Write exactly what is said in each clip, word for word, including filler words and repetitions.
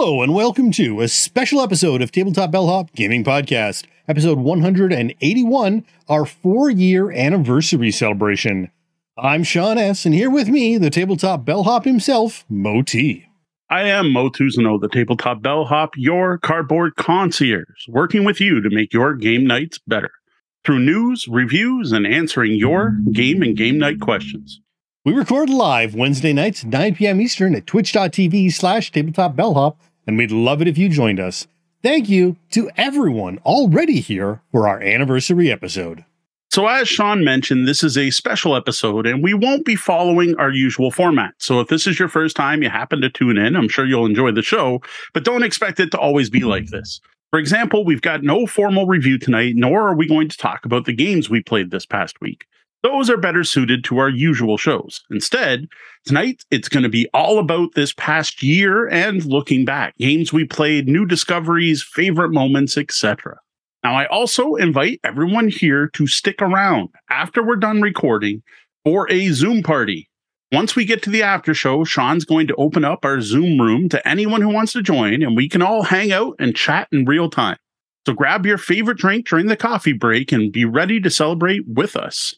Hello and welcome to a special episode of Tabletop Bellhop Gaming Podcast, episode one hundred eighty-one, our four-year anniversary celebration. I'm Sean S., and here with me, the Tabletop Bellhop himself, Mo T. I am Mo Tuzzano, the Tabletop Bellhop, your cardboard concierge, working with you to make your game nights better through news, reviews, and answering your game and game night questions. We record live Wednesday nights, nine p.m. Eastern at twitch.tv slash tabletopbellhop, and we'd love it if you joined us. Thank you to everyone already here for our anniversary episode. So as Sean mentioned, this is a special episode, and we won't be following our usual format. So if this is your first time, you happen to tune in, I'm sure you'll enjoy the show, but don't expect it to always be like this. For example, we've got no formal review tonight, nor are we going to talk about the games we played this past week. Those are better suited to our usual shows. Instead, tonight, it's going to be all about this past year and looking back. Games we played, new discoveries, favorite moments, et cetera. Now, I also invite everyone here to stick around after we're done recording for a Zoom party. Once we get to the after show, Sean's going to open up our Zoom room to anyone who wants to join, and we can all hang out and chat in real time. So grab your favorite drink during the coffee break and be ready to celebrate with us.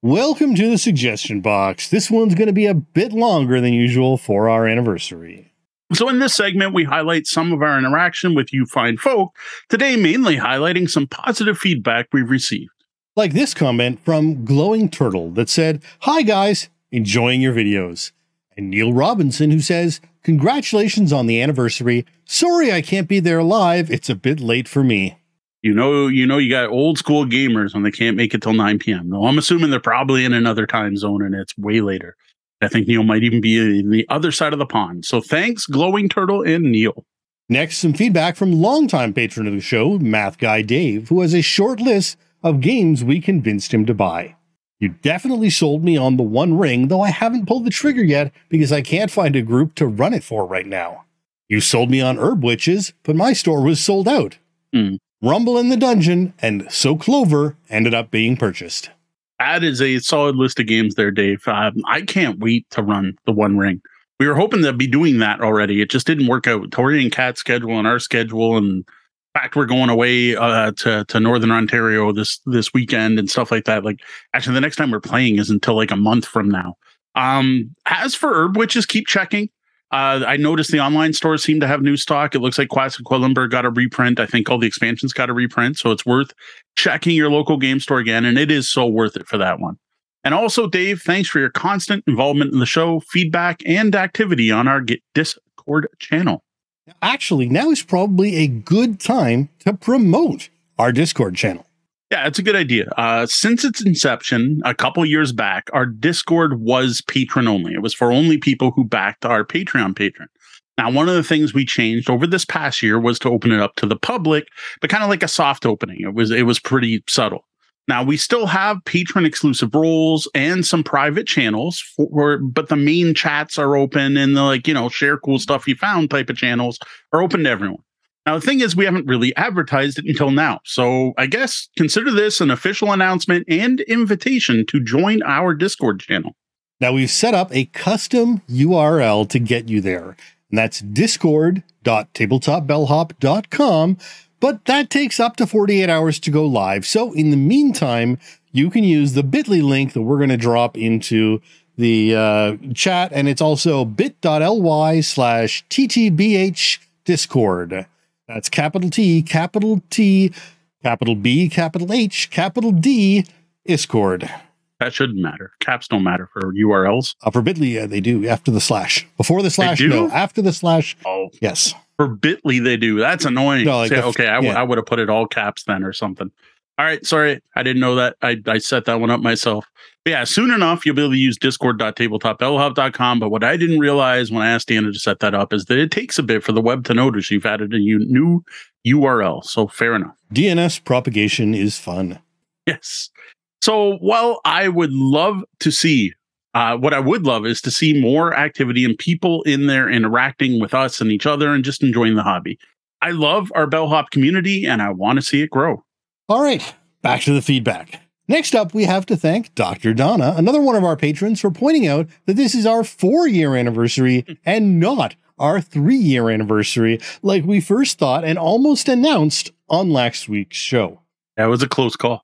Welcome to the suggestion box. This one's going to be a bit longer than usual for our anniversary. So in this segment, we highlight some of our interaction with you fine folk, today mainly highlighting some positive feedback we've received. Like this comment from Glowing Turtle that said, "Hi guys, enjoying your videos." And Neil Robinson who says, "Congratulations on the anniversary. Sorry I can't be there live. It's a bit late for me." You know, you know, you got old school gamers when they can't make it till nine p.m. No, I'm assuming they're probably in another time zone and it's way later. I think Neil might even be in the other side of the pond. So thanks, Glowing Turtle and Neil. Next, some feedback from longtime patron of the show, Math Guy Dave, who has a short list of games we convinced him to buy. "You definitely sold me on The One Ring, though I haven't pulled the trigger yet because I can't find a group to run it for right now. You sold me on Herb Witches, but my store was sold out. Hmm. Rumble in the Dungeon and So Clover ended up being purchased." That is a solid list of games there, Dave. Um, I can't wait to run The One Ring. We were hoping to be doing that already. It just didn't work out. Tori and Kat's schedule and our schedule. And in fact, we're going away uh, to, to Northern Ontario this, this weekend and stuff like that. Like, actually, the next time we're playing is until like a month from now. Um, as for Herb Witches, keep checking. Uh, I noticed the online stores seem to have new stock. It looks like Quacks of Quedlinburg got a reprint. I think all the expansions got a reprint. So it's worth checking your local game store again. And it is so worth it for that one. And also, Dave, thanks for your constant involvement in the show, feedback, and activity on our Get Discord channel. Actually, now is probably a good time to promote our Discord channel. Yeah, it's a good idea. Uh, since its inception a couple years back, our Discord was patron only. It was for only people who backed our Patreon patron. Now, one of the things we changed over this past year was to open it up to the public, but kind of like a soft opening. It was it was pretty subtle. Now, we still have patron exclusive roles and some private channels, for, but the main chats are open and the, like, you know, share cool stuff you found type of channels are open to everyone. Now, the thing is, we haven't really advertised it until now, so I guess consider this an official announcement and invitation to join our Discord channel. Now, we've set up a custom U R L to get you there, and that's discord dot tabletop bellhop dot com, but that takes up to forty-eight hours to go live, so in the meantime, you can use the bit dot l y link that we're going to drop into the uh, chat, and it's also bit.ly slash ttbh discord. That's capital T, capital T, capital B, capital H, capital D, Discord. That shouldn't matter. Caps don't matter for U R Ls. Uh, for bit dot l y, yeah, they do. After the slash. Before the slash, no. After the slash, oh, yes. For bit dot l y, they do. That's annoying. No, like See, the, okay, I, yeah. I would have put it all caps then or something. All right, sorry. I didn't know that. I, I set that one up myself. But yeah, soon enough, you'll be able to use discord dot tabletop bellhop dot com. But what I didn't realize when I asked Anna to set that up is that it takes a bit for the web to notice you've added a new U R L. So fair enough. D N S propagation is fun. Yes. So while I would love to see, uh, what I would love is to see more activity and people in there interacting with us and each other and just enjoying the hobby. I love our Bellhop community and I want to see it grow. All right, back to the feedback. Next up, we have to thank Doctor Donna, another one of our patrons, for pointing out that this is our four-year anniversary and not our three-year anniversary, like we first thought and almost announced on last week's show. That was a close call.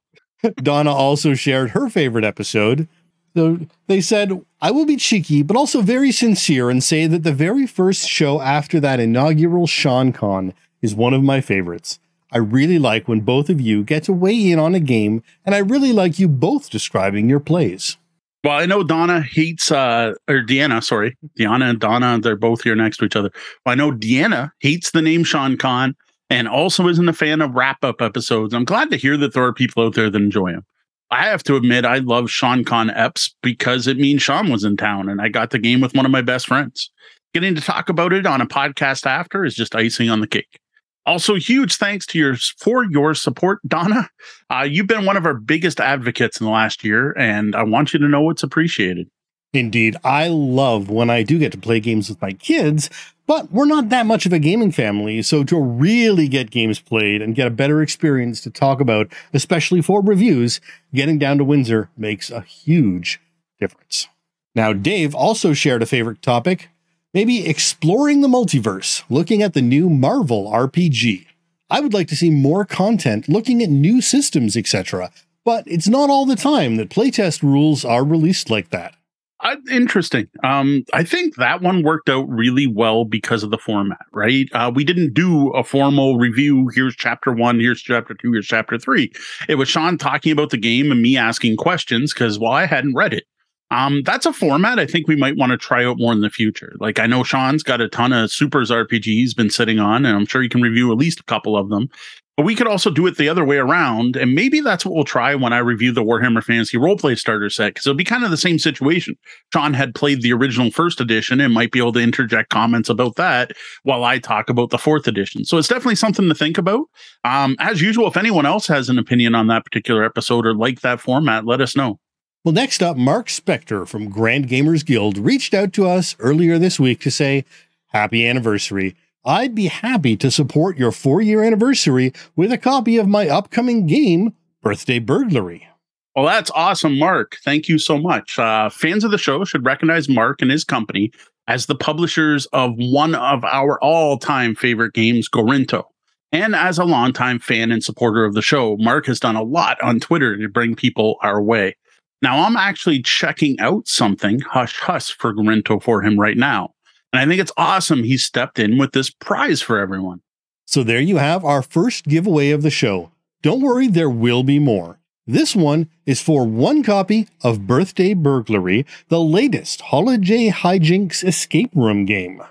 Donna also shared her favorite episode. So they said, I will be cheeky, but also very sincere and say that the very first show after that inaugural Gen Con is one of my favorites. I really like when both of you get to weigh in on a game, and I really like you both describing your plays. Well, I know Donna hates, uh, or Deanna, sorry. Deanna and Donna, they're both here next to each other. Well, I know Deanna hates the name Gen Con and also isn't a fan of wrap-up episodes. I'm glad to hear that there are people out there that enjoy them. I have to admit, I love Gen Con eps because it means Sean was in town and I got the game with one of my best friends. Getting to talk about it on a podcast after is just icing on the cake. Also, huge thanks to your for your support, Donna. Uh, you've been one of our biggest advocates in the last year, and I want you to know it's appreciated. Indeed, I love when I do get to play games with my kids, but we're not that much of a gaming family, so to really get games played and get a better experience to talk about, especially for reviews, getting down to Windsor makes a huge difference. Now, Dave also shared a favorite topic. Maybe exploring the multiverse, looking at the new Marvel R P G. I would like to see more content looking at new systems, et cetera. But it's not all the time that playtest rules are released like that. Uh, interesting. Um, I think that one worked out really well because of the format, right? Uh, we didn't do a formal review. Here's chapter one, here's chapter two, here's chapter three. It was Sean talking about the game and me asking questions because, well, I hadn't read it. Um, that's a format I think we might want to try out more in the future. Like, I know Sean's got a ton of Supers R P Gs been sitting on, and I'm sure he can review at least a couple of them. But we could also do it the other way around, and maybe that's what we'll try when I review the Warhammer Fantasy Roleplay Starter set, because it'll be kind of the same situation. Sean had played the original first edition and might be able to interject comments about that while I talk about the fourth edition. So it's definitely something to think about. Um, as usual, if anyone else has an opinion on that particular episode or like that format, let us know. Well, next up, Mark Spector from Grand Gamers Guild reached out to us earlier this week to say, happy anniversary. I'd be happy to support your four-year anniversary with a copy of my upcoming game, Birthday Burglary. Well, that's awesome, Mark. Thank you so much. Uh, fans of the show should recognize Mark and his company as the publishers of one of our all-time favorite games, Gorinto. And as a longtime fan and supporter of the show, Mark has done a lot on Twitter to bring people our way. Now, I'm actually checking out something hush hush for Gorinto for him right now. And I think it's awesome he stepped in with this prize for everyone. So there you have our first giveaway of the show. Don't worry, there will be more. This one is for one copy of Birthday Burglary, the latest holiday hijinks escape room game.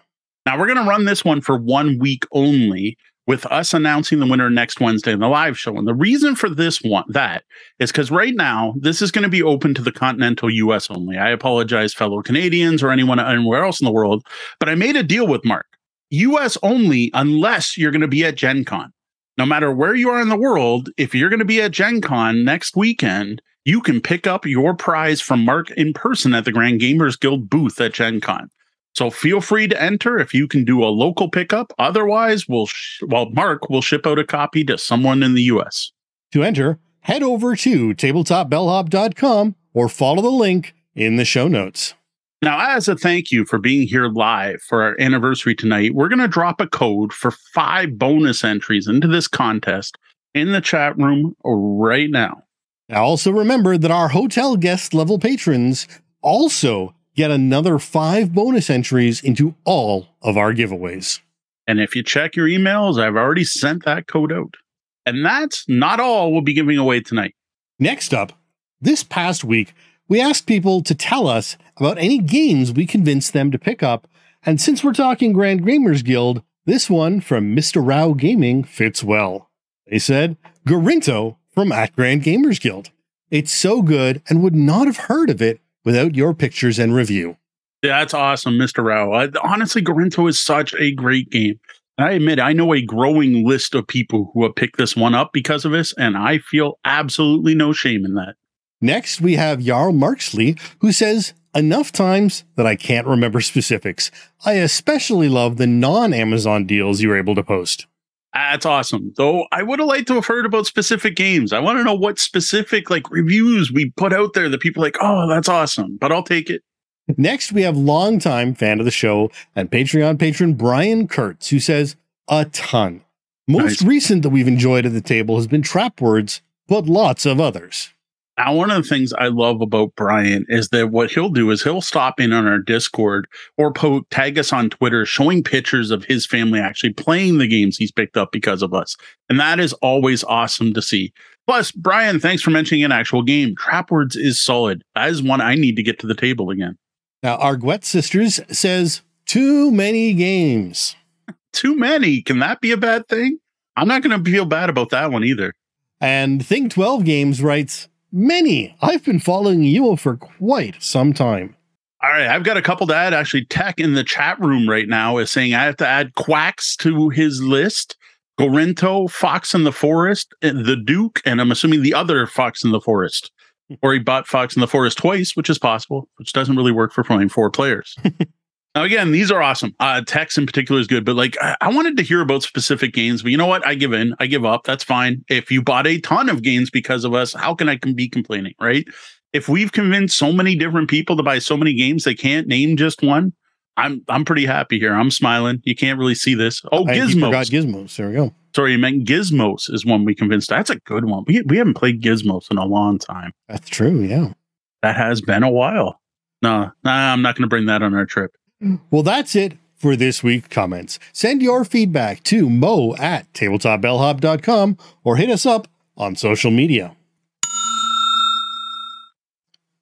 Now, we're going to run this one for one week only, with us announcing the winner next Wednesday in the live show. And the reason for this one, that, is because right now, this is going to be open to the continental U S only. I apologize, fellow Canadians or anyone anywhere else in the world, but I made a deal with Mark. U S only, unless you're going to be at Gen Con. No matter where you are in the world, if you're going to be at Gen Con next weekend, you can pick up your prize from Mark in person at the Grand Gamers Guild booth at Gen Con. So feel free to enter if you can do a local pickup. Otherwise, we'll sh- well, Mark will ship out a copy to someone in the U S. To enter, head over to tabletop bellhop dot com or follow the link in the show notes. Now, as a thank you for being here live for our anniversary tonight, we're going to drop a code for five bonus entries into this contest in the chat room right now. Now, also remember that our hotel guest level patrons also get another five bonus entries into all of our giveaways. And if you check your emails, I've already sent that code out. And that's not all we'll be giving away tonight. Next up, this past week, we asked people to tell us about any games we convinced them to pick up. And since we're talking Grand Gamers Guild, this one from Mister Rao Gaming fits well. They said, Gorinto from at Grand Gamers Guild. It's so good and would not have heard of it without your pictures and review. Yeah, that's awesome, Mister Rao. I, honestly, Gorinto is such a great game. And I admit, I know a growing list of people who have picked this one up because of this, and I feel absolutely no shame in that. Next, we have Jarl Marksley, who says, enough times that I can't remember specifics. I especially love the non-Amazon deals you were able to post. That's awesome. Though I would have liked to have heard about specific games. I want to know what specific like reviews we put out there that people are like, oh, that's awesome, but I'll take it. Next, we have longtime fan of the show and Patreon patron Brian Kurtz, who says a ton. Most nice. Recent that we've enjoyed at the table has been Trap Words, but lots of others. Now, one of the things I love about Brian is that what he'll do is he'll stop in on our Discord or po- tag us on Twitter showing pictures of his family actually playing the games he's picked up because of us. And that is always awesome to see. Plus, Brian, thanks for mentioning an actual game. Trap Words is solid. That is one I need to get to the table again. Now, Arguette Sisters says, too many games. Too many. Can that be a bad thing? I'm not going to feel bad about that one either. And Thing twelve Games writes, many. I've been following you for quite some time. All right. I've got a couple to add. Actually, Tech in the chat room right now is saying I have to add Quacks to his list. Gorinto, Fox in the Forest, and The Duke, and I'm assuming the other Fox in the Forest. Or he bought Fox in the Forest twice, which is possible, which doesn't really work for playing four players. Now, again, these are awesome. Uh, Tex in particular is good, but like I-, I wanted to hear about specific games, but you know what? I give in. I give up. That's fine. If you bought a ton of games because of us, how can I can be complaining, right? If we've convinced so many different people to buy so many games, they can't name just one. I'm I'm pretty happy here. I'm smiling. You can't really see this. Oh, I, Gizmos. You forgot Gizmos. There we go. Sorry, you meant Gizmos is one we convinced. That's a good one. We we haven't played Gizmos in a long time. That's true. Yeah. That has been a while. No, nah, I'm not going to bring that on our trip. Well, that's it for this week's comments. Send your feedback to mo at tabletop bellhop dot com or hit us up on social media.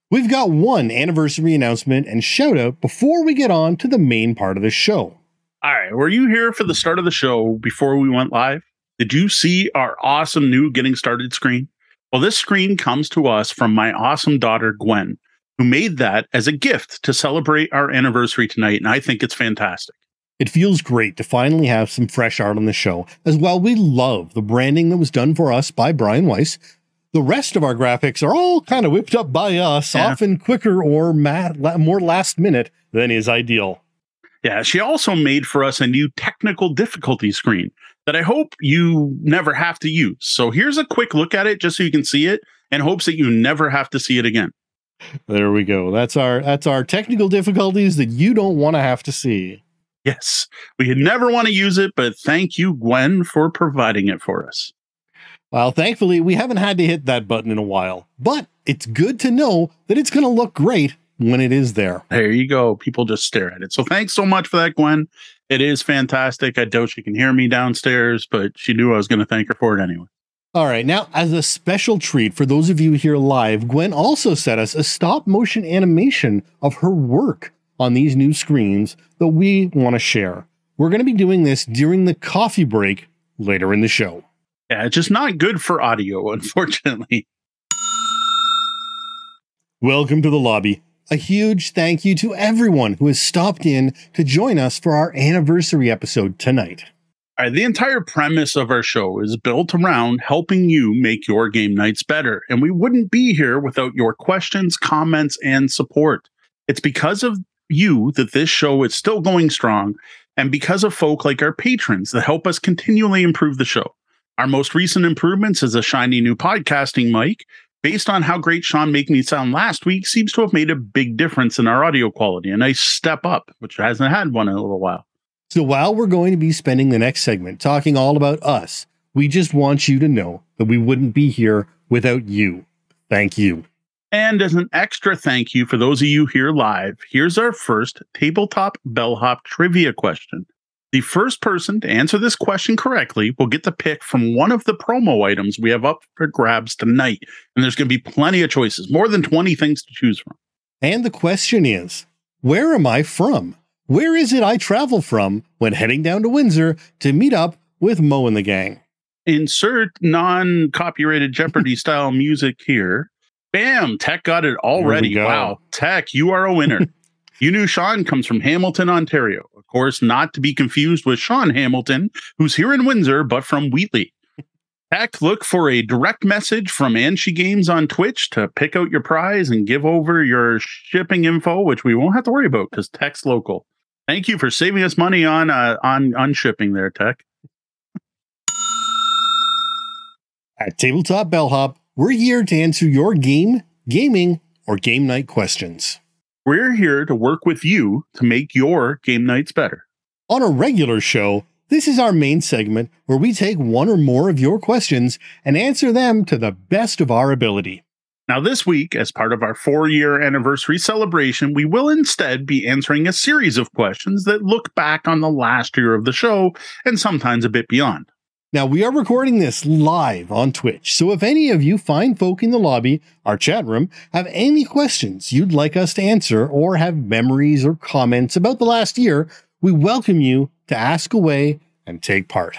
We've got one anniversary announcement and shout out before we get on to the main part of the show. All right. Were you here for the start of the show before we went live? Did you see our awesome new getting started screen? Well, this screen comes to us from my awesome daughter, Gwen, who made that as a gift to celebrate our anniversary tonight, and I think it's fantastic. It feels great to finally have some fresh art on the show, as well we love the branding that was done for us by Brian Weiss. The rest of our graphics are all kind of whipped up by us, yeah. Often quicker or ma- la- more last minute than is ideal. Yeah, she also made for us a new technical difficulty screen that I hope you never have to use. So here's a quick look at it just so you can see it, and hopes that you never have to see it again. There we go. That's our that's our technical difficulties that you don't want to have to see. Yes, we could never want to use it, but thank you, Gwen, for providing it for us. Well, thankfully, we haven't had to hit that button in a while, but it's good to know that it's going to look great when it is there. There you go. People just stare at it. So thanks so much for that, Gwen. It is fantastic. I doubt she can hear me downstairs, but she knew I was going to thank her for it anyway. All right, now, as a special treat for those of you here live, Gwen also sent us a stop-motion animation of her work on these new screens that we want to share. We're going to be doing this during the coffee break later in the show. Yeah, it's just not good for audio, unfortunately. Welcome to the lobby. A huge thank you to everyone who has stopped in to join us for our anniversary episode tonight. The entire premise of our show is built around helping you make your game nights better, and we wouldn't be here without your questions, comments, and support. It's because of you that this show is still going strong, and because of folk like our patrons that help us continually improve the show. Our most recent improvements is a shiny new podcasting mic. Based on how great Sean made me sound last week, seems to have made a big difference in our audio quality, a nice step up, which hasn't had one in a little while. So while we're going to be spending the next segment talking all about us, we just want you to know that we wouldn't be here without you. Thank you. And as an extra thank you for those of you here live, here's our first Tabletop Bellhop trivia question. The first person to answer this question correctly will get the pick from one of the promo items we have up for grabs tonight. And there's going to be plenty of choices, more than twenty things to choose from. And the question is, where am I from? Where is it I travel from when heading down to Windsor to meet up with Mo and the gang? Insert non-copyrighted Jeopardy style music here. Bam! Tech got it already. Go. Wow. Tech, you are a winner. You knew Sean comes from Hamilton, Ontario. Of course, not to be confused with Sean Hamilton, who's here in Windsor, but from Wheatley. Tech, look for a direct message from Anshi Games on Twitch to pick out your prize and give over your shipping info, which we won't have to worry about because Tech's local. Thank you for saving us money on uh, on, on shipping there, Tech. At Tabletop Bellhop, we're here to answer your game, gaming, or game night questions. We're here to work with you to make your game nights better. On a regular show, this is our main segment where we take one or more of your questions and answer them to the best of our ability. Now this week, as part of our four-year anniversary celebration, we will instead be answering a series of questions that look back on the last year of the show and sometimes a bit beyond. Now we are recording this live on Twitch, so if any of you fine folk in the lobby, our chat room, have any questions you'd like us to answer or have memories or comments about the last year, we welcome you to ask away and take part.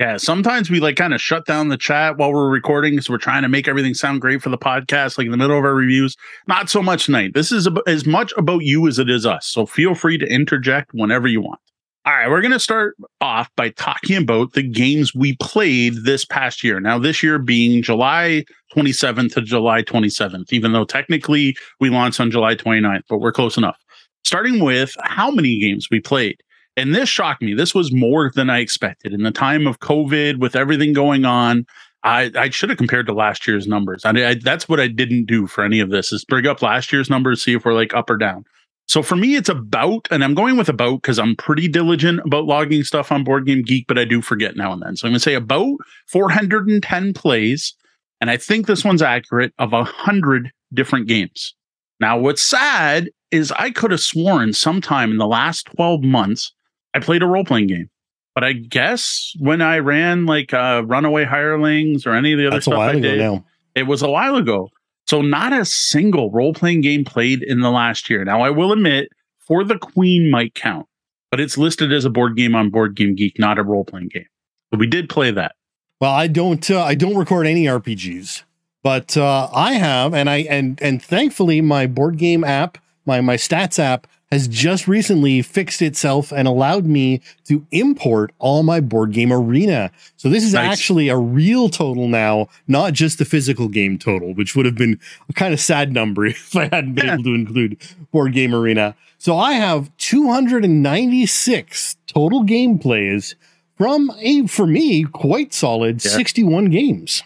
Yeah, sometimes we like kind of shut down the chat while we're recording because we're trying to make everything sound great for the podcast, like in the middle of our reviews. Not so much tonight. This is ab- as much about you as it is us, so feel free to interject whenever you want. All right, we're going to start off by talking about the games we played this past year. Now, this year being July twenty-seventh to July twenty-seventh, even though technically we launched on July twenty-ninth, but we're close enough. Starting with how many games we played. And this shocked me. This was more than I expected. In the time of COVID, with everything going on, I, I should have compared to last year's numbers. I, I, that's what I didn't do for any of this, is bring up last year's numbers, see if we're like up or down. So for me, it's about, and I'm going with about because I'm pretty diligent about logging stuff on Board Game Geek, but I do forget now and then. So I'm going to say about four hundred ten plays, and I think this one's accurate, of one hundred different games. Now, what's sad is I could have sworn sometime in the last twelve months, I played a role-playing game, but I guess when I ran like uh, Runaway Hirelings or any of the other That's stuff I did, now. It was a while ago. So not a single role-playing game played in the last year. Now, I will admit, For the Queen might count, but it's listed as a board game on Board Game Geek, not a role-playing game. But we did play that. Well, I don't uh, I don't record any R P Gs, but uh, I have, and I and and thankfully my board game app, my my stats app, has just recently fixed itself and allowed me to import all my Board Game Arena. So this is nice. Actually a real total now, not just the physical game total, which would have been a kind of sad number if I hadn't been yeah. able to include Board Game Arena. So I have two hundred ninety-six total game plays from a, for me, quite solid yeah. sixty-one games.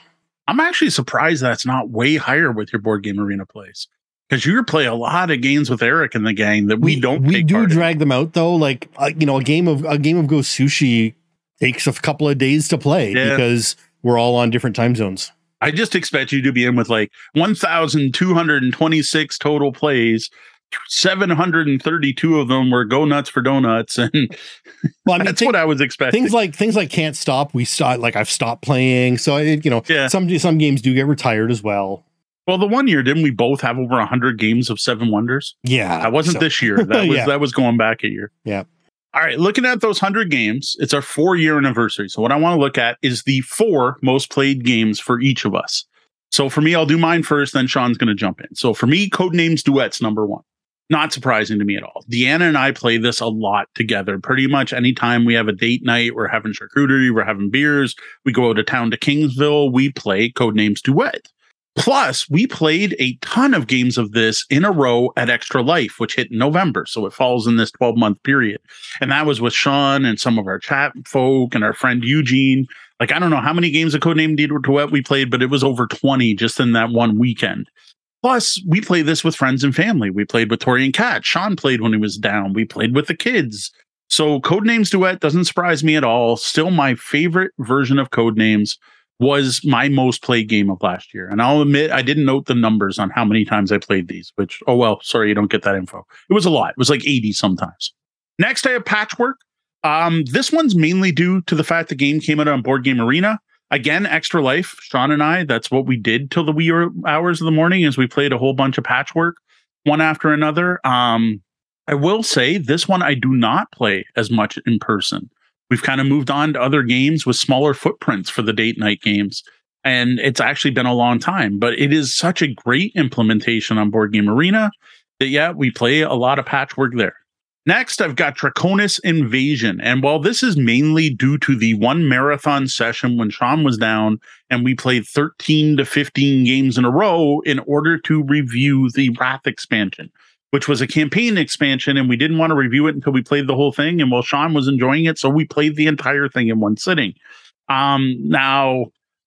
I'm actually surprised that's not way higher with your Board Game Arena plays. Because you play a lot of games with Eric and the gang that we, we don't. We take do part drag in. them out though. Like uh, you know, a game of a game of Go Sushi takes a couple of days to play yeah. because we're all on different time zones. I just expect you to be in with like one thousand two hundred twenty-six total plays. seven hundred thirty-two of them were Go Nuts for Donuts, and well, I mean, that's think, what I was expecting. Things like things like Can't Stop. We start like I've stopped playing, so I you know yeah. some some games do get retired as well. Well, the one year, didn't we both have over one hundred games of Seven Wonders? Yeah. That wasn't so. This year. That was yeah. that was going back a year. Yeah. All right. Looking at those one hundred games, it's our four-year anniversary. So what I want to look at is the four most played games for each of us. So for me, I'll do mine first, then Sean's going to jump in. So for me, Codenames Duets, number one. Not surprising to me at all. Deanna and I play this a lot together. Pretty much anytime we have a date night, we're having charcuterie, we're having beers, we go out of town to Kingsville, we play Codenames Duet. Plus, we played a ton of games of this in a row at Extra Life, which hit in November. So it falls in this twelve-month period. And that was with Sean and some of our chat folk and our friend Eugene. Like, I don't know how many games of Codename Duet we played, but it was over twenty just in that one weekend. Plus, we play this with friends and family. We played with Tori and Kat. Sean played when he was down. We played with the kids. So Codenames Duet doesn't surprise me at all. Still my favorite version of Codenames was my most played game of last year. And I'll admit, I didn't note the numbers on how many times I played these, which, oh, well, sorry, you don't get that info. It was a lot. It was like eighty sometimes. Next, I have Patchwork. Um, this one's mainly due to the fact the game came out on Board Game Arena. Again, Extra Life, Sean and I, that's what we did till the wee hours of the morning, is we played a whole bunch of Patchwork, one after another. Um, I will say this one I do not play as much in person. We've kind of moved on to other games with smaller footprints for the date night games. And it's actually been a long time, but it is such a great implementation on Board Game Arena that, yeah, we play a lot of Patchwork there. Next, I've got Draconis Invasion. And while this is mainly due to the one marathon session when Sean was down and we played thirteen to fifteen games in a row in order to review the Wrath expansion, which was a campaign expansion, and we didn't want to review it until we played the whole thing. And well, Sean was enjoying it, so we played the entire thing in one sitting. Um, now,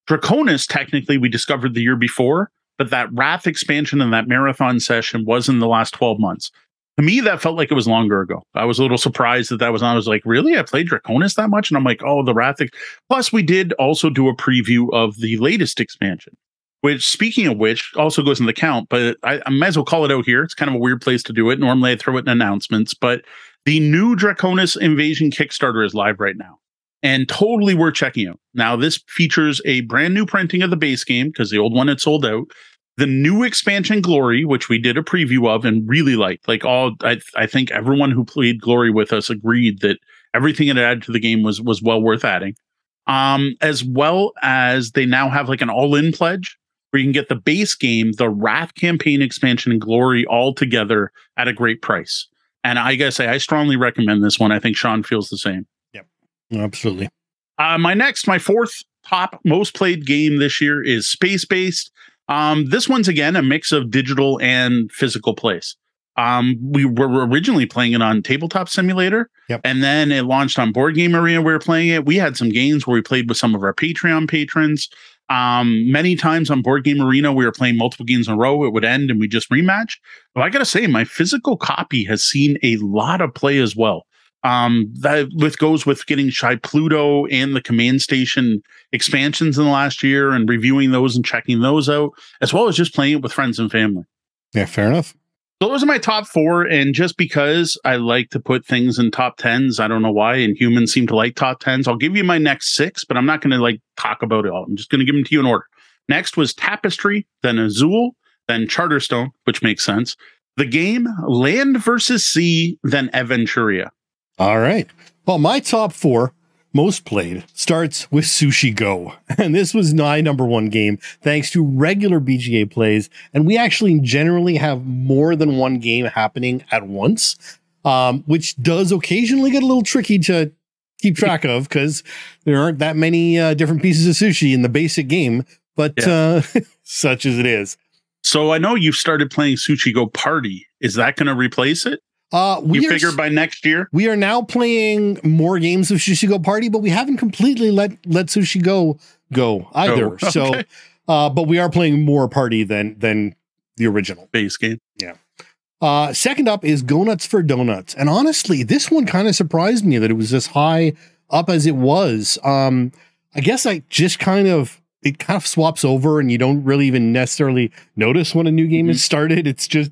Draconis, technically, we discovered the year before, but that Wrath expansion and that marathon session was in the last twelve months. To me, that felt like it was longer ago. I was a little surprised that that was not. I was like, really? I played Draconis that much? And I'm like, oh, the Wrath. Ex-. Plus, we did also do a preview of the latest expansion, which, speaking of which, also goes in the count. But I, I might as well call it out here. It's kind of a weird place to do it. Normally, I throw it in announcements. But the new Draconis Invasion Kickstarter is live right now. And totally worth checking out. Now, this features a brand new printing of the base game, because the old one had sold out. The new expansion, Glory, which we did a preview of and really liked. Like all, I, I think everyone who played Glory with us agreed that everything it added to the game was was well worth adding. Um, as well as they now have like an all-in pledge where you can get the base game, the Wrath campaign expansion, and Glory all together at a great price. And I gotta say, I strongly recommend this one. I think Sean feels the same. Yep, absolutely. Uh, my next, my fourth top most played game this year is Space Base. Um, this one's, again, a mix of digital and physical plays. Um, we were originally playing it on Tabletop Simulator, yep. And then it launched on Board Game Arena. We were playing it. We had some games where we played with some of our Patreon patrons. Um, many times on Board Game Arena, we were playing multiple games in a row. It would end, and we just rematch. But I got to say, my physical copy has seen a lot of play as well. Um, that with goes with getting Shy Pluto and the Command Station expansions in the last year and reviewing those and checking those out, as well as just playing it with friends and family. Yeah, fair enough. So those are my top four. And just because I like to put things in top tens, I don't know why, and humans seem to like top tens. I'll give you my next six, but I'm not going to like talk about it all. I'm just going to give them to you in order. Next was Tapestry, then Azul, then Charterstone, which makes sense. The game, Land versus Sea, then Aventuria. All right. Well, my top four most played starts with Sushi Go. And this was my number one game, thanks to regular B G A plays. And we actually generally have more than one game happening at once, um, which does occasionally get a little tricky to keep track of because there aren't that many uh, different pieces of sushi in the basic game, but yeah. uh, such as it is. So I know you've started playing Sushi Go Party. Is that going to replace it? Uh, we you figure by next year? We are now playing more games of Sushi Go Party, but we haven't completely let, let Sushi Go go either. Oh, okay. So, uh, but we are playing more party than, than the original base game. Yeah. Uh, second up is Go Nuts for Donuts. And honestly, this one kind of surprised me that it was as high up as it was. Um, I guess I just kind of, it kind of swaps over and you don't really even necessarily notice when a new game mm-hmm. is started. It's just...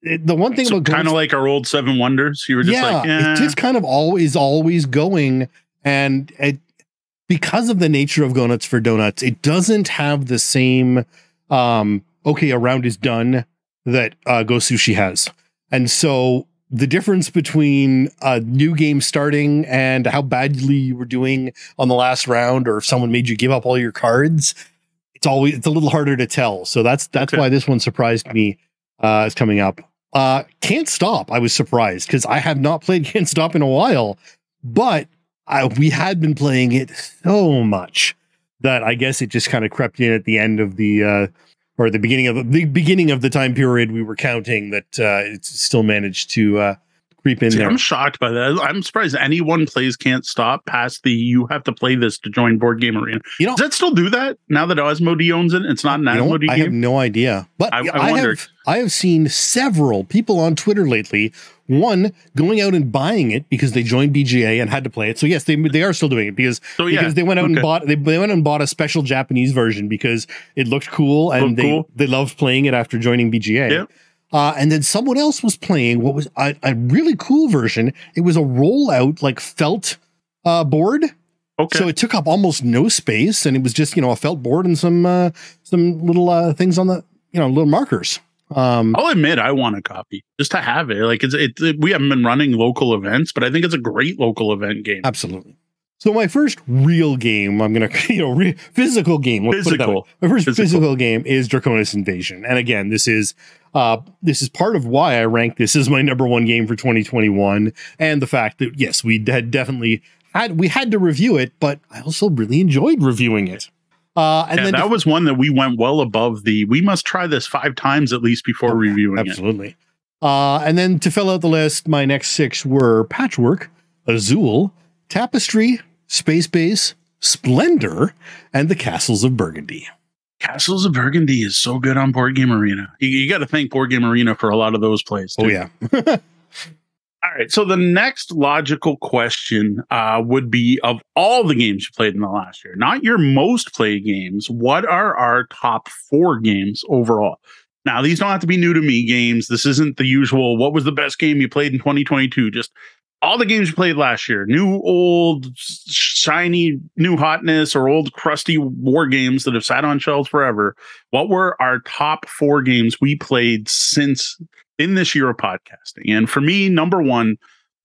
The one thing so about kind of like our old Seven Wonders, you were just yeah, like, yeah, it's just kind of always, always going. And it, because of the nature of Go Nuts for Donuts, it doesn't have the same, um, okay, a round is done that uh, Go Sushi has. And so the difference between a new game starting and how badly you were doing on the last round, or if someone made you give up all your cards, it's always, it's a little harder to tell. So that's, that's okay. Why this one surprised me. Uh, is coming up. Uh, Can't Stop. I was surprised because I have not played Can't Stop in a while, but I, we had been playing it so much that I guess it just kind of crept in at the end of the, uh, or the beginning of the beginning of the time period we were counting that uh, it still managed to uh, creep in See, there. I'm shocked by that. I'm surprised anyone plays Can't Stop past the you have to play this to join Board Game Arena. You know, does that still do that now that Asmodee owns it? It's not an Asmodee game? I have no idea, but I, I, I wondered. Have, I have seen several people on Twitter lately, one going out and buying it because they joined B G A and had to play it. So yes, they they are still doing it because, so, yeah. because they went out okay. and bought they, they went out and bought a special Japanese version because it looked cool and looked they, cool. they loved playing it after joining B G A. Yep. Uh, and then someone else was playing what was a, a really cool version. It was a rollout like felt uh, board. Okay. So it took up almost no space and it was just, you know, a felt board and some uh, some little uh, things on the, you know, little markers. Um, I'll admit I want a copy just to have it. Like it's it, it. We haven't been running local events, but I think it's a great local event game. Absolutely. So my first real game, I'm gonna you know re- physical game. Let's physical. Put it that way. My first physical. physical game is Draconis Invasion, and again, this is uh, this is part of why I ranked this as my number one game for twenty twenty-one, and the fact that yes, we had definitely had we had to review it, but I also really enjoyed reviewing it. Uh, and yeah, then that def- was one that we went well above the, we must try this five times at least before okay, reviewing absolutely. It. Absolutely. Uh, and then to fill out the list, my next six were Patchwork, Azul, Tapestry, Space Base, Splendor, and the Castles of Burgundy. Castles of Burgundy is so good on Board Game Arena. You, you got to thank Board Game Arena for a lot of those plays, too. Oh, yeah. All right. So the next logical question uh, would be, of all the games you played in the last year, not your most played games, what are our top four games overall? Now, these don't have to be new to me games. This isn't the usual, what was the best game you played in twenty twenty-two? Just all the games you played last year, new, old, shiny, new hotness, or old, crusty war games that have sat on shelves forever. What were our top four games we played since in this year of podcasting? And for me, number one,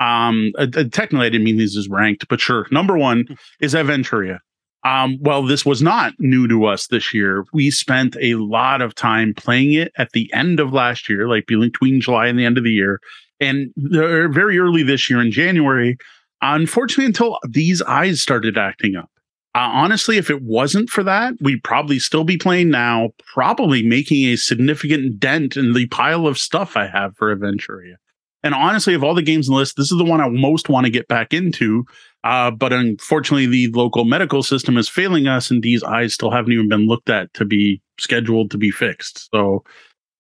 um, uh, technically I didn't mean these as ranked, but sure. Number one is Aventuria. Um, well, this was not new to us this year. We spent a lot of time playing it at the end of last year, like between July and the end of the year. And very early this year in January, unfortunately, until these eyes started acting up. Uh, honestly, if it wasn't for that, we'd probably still be playing now, probably making a significant dent in the pile of stuff I have for Aventuria. And honestly, of all the games on the list, this is the one I most want to get back into. Uh, but unfortunately, the local medical system is failing us, and these eyes still haven't even been looked at to be scheduled to be fixed. So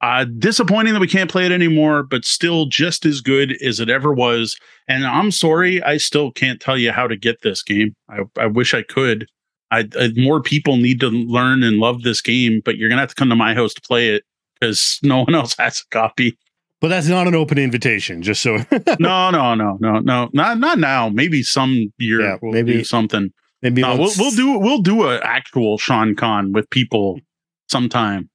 uh, disappointing that we can't play it anymore, but still just as good as it ever was. And I'm sorry, I still can't tell you how to get this game. I, I wish I could. I, I more people need to learn and love this game, but you're going to have to come to my house to play it because no one else has a copy. But that's not an open invitation, just so. no, no, no, no, no, not not now. Maybe some year yeah, we'll maybe, do something. Maybe no, we'll we'll do we'll do an actual Sean Con with people sometime.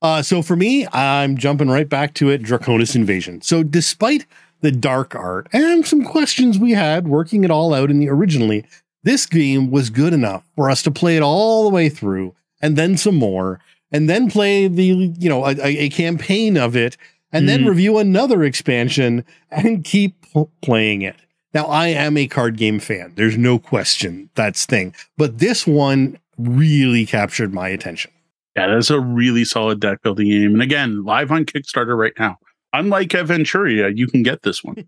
Uh, so for me, I'm jumping right back to it. Draconis Invasion. So despite the dark art and some questions we had working it all out in the originally, this game was good enough for us to play it all the way through, and then some more, and then play the you know a, a campaign of it. And then mm. review another expansion and keep p- playing it. Now, I am a card game fan. There's no question that's thing. But this one really captured my attention. Yeah, that's a really solid deck building game. And again, live on Kickstarter right now. Unlike Aventuria, you can get this one.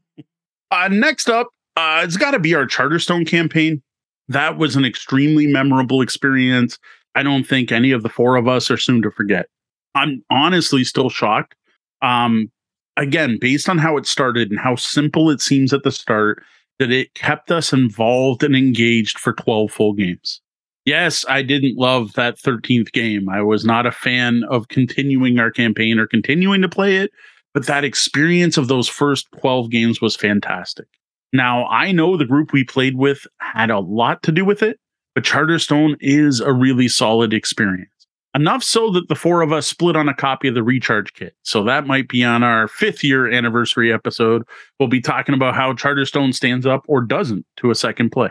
uh, next up, uh, it's got to be our Charterstone campaign. That was an extremely memorable experience. I don't think any of the four of us are soon to forget. I'm honestly still shocked. Um, again, based on how it started and how simple it seems at the start, that it kept us involved and engaged for twelve full games. Yes, I didn't love that thirteenth game. I was not a fan of continuing our campaign or continuing to play it, but that experience of those first twelve games was fantastic. Now, I know the group we played with had a lot to do with it, but Charterstone is a really solid experience. Enough so that the four of us split on a copy of the Recharge Kit. So that might be on our fifth year anniversary episode. We'll be talking about how Charterstone stands up or doesn't to a second play.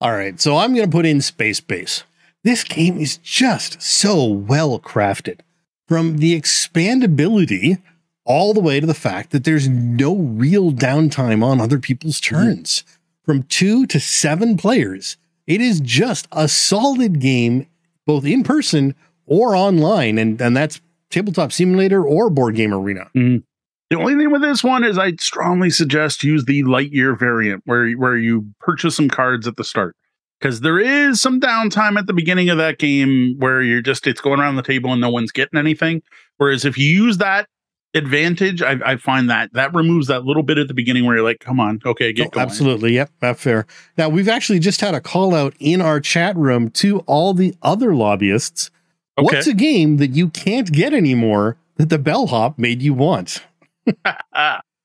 All right, so I'm going to put in Space Base. This game is just so well crafted. From the expandability all the way to the fact that there's no real downtime on other people's turns. From two to seven players, it is just a solid game, both in person or online, and, and that's Tabletop Simulator or Board Game Arena. Mm. The only thing with this one is I strongly suggest use the Lightyear variant where, where you purchase some cards at the start, because there is some downtime at the beginning of that game where you're just, it's going around the table and no one's getting anything. Whereas if you use that advantage, I, I find that that removes that little bit at the beginning where you're like, come on, okay, get oh, going. Absolutely, yep, that's fair. Now, we've actually just had a call out in our chat room to all the other lobbyists. Okay. What's a game that you can't get anymore that the bellhop made you want?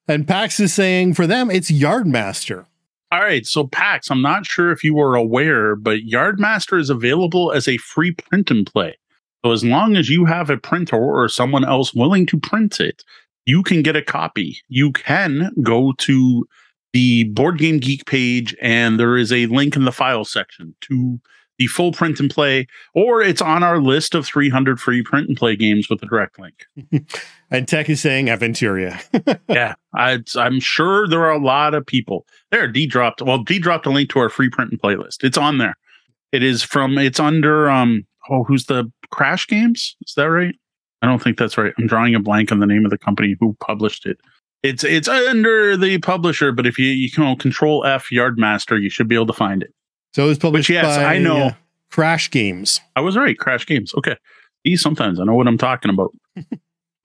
And Pax is saying for them, it's Yardmaster. All right. So Pax, I'm not sure if you were aware, but Yardmaster is available as a free print and play. So as long as you have a printer or someone else willing to print it, you can get a copy. You can go to the Board Game Geek page and there is a link in the file section to the full print and play, or it's on our list of three hundred free print and play games with a direct link. And Tech is saying Aventuria. yeah, I, I'm sure there are a lot of people there. D dropped. Well, D dropped a link to our free print and play list. It's on there. It is from it's under. Um, oh, who's the Crash Games? Is that right? I don't think that's right. I'm drawing a blank on the name of the company who published it. It's it's under the publisher. But if you, you know, control F Yardmaster, you should be able to find it. So it was published Which, yes, by I know. Uh, Crash Games. I was right. Crash Games. Okay. These sometimes I know what I'm talking about.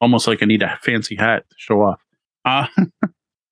Almost like I need a fancy hat to show off. Uh,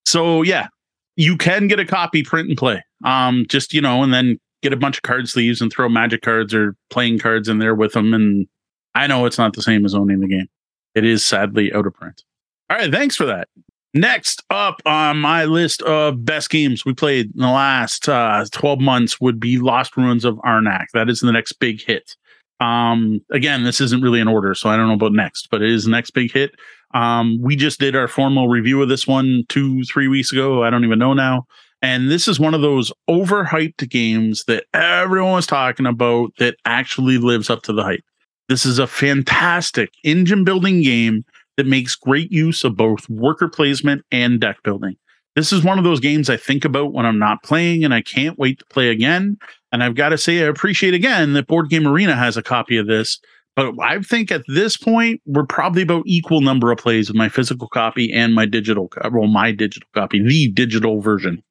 so, yeah, you can get a copy, print and play. Um, just, you know, and then get a bunch of card sleeves and throw magic cards or playing cards in there with them. And I know it's not the same as owning the game. It is sadly out of print. All right. Thanks for that. Next up on my list of best games we played in the last uh, twelve months would be Lost Ruins of Arnak. That is the next big hit. Um, again, this isn't really in order, so I don't know about next, but it is the next big hit. Um, we just did our formal review of this one two, three weeks ago. I don't even know now. And this is one of those overhyped games that everyone was talking about that actually lives up to the hype. This is a fantastic engine building game that makes great use of both worker placement and deck building. This is one of those games I think about when I'm not playing and I can't wait to play again. And I've got to say, I appreciate again that Board Game Arena has a copy of this. But I think at this point, we're probably about equal number of plays with my physical copy and my digital, well, my digital copy, the digital version.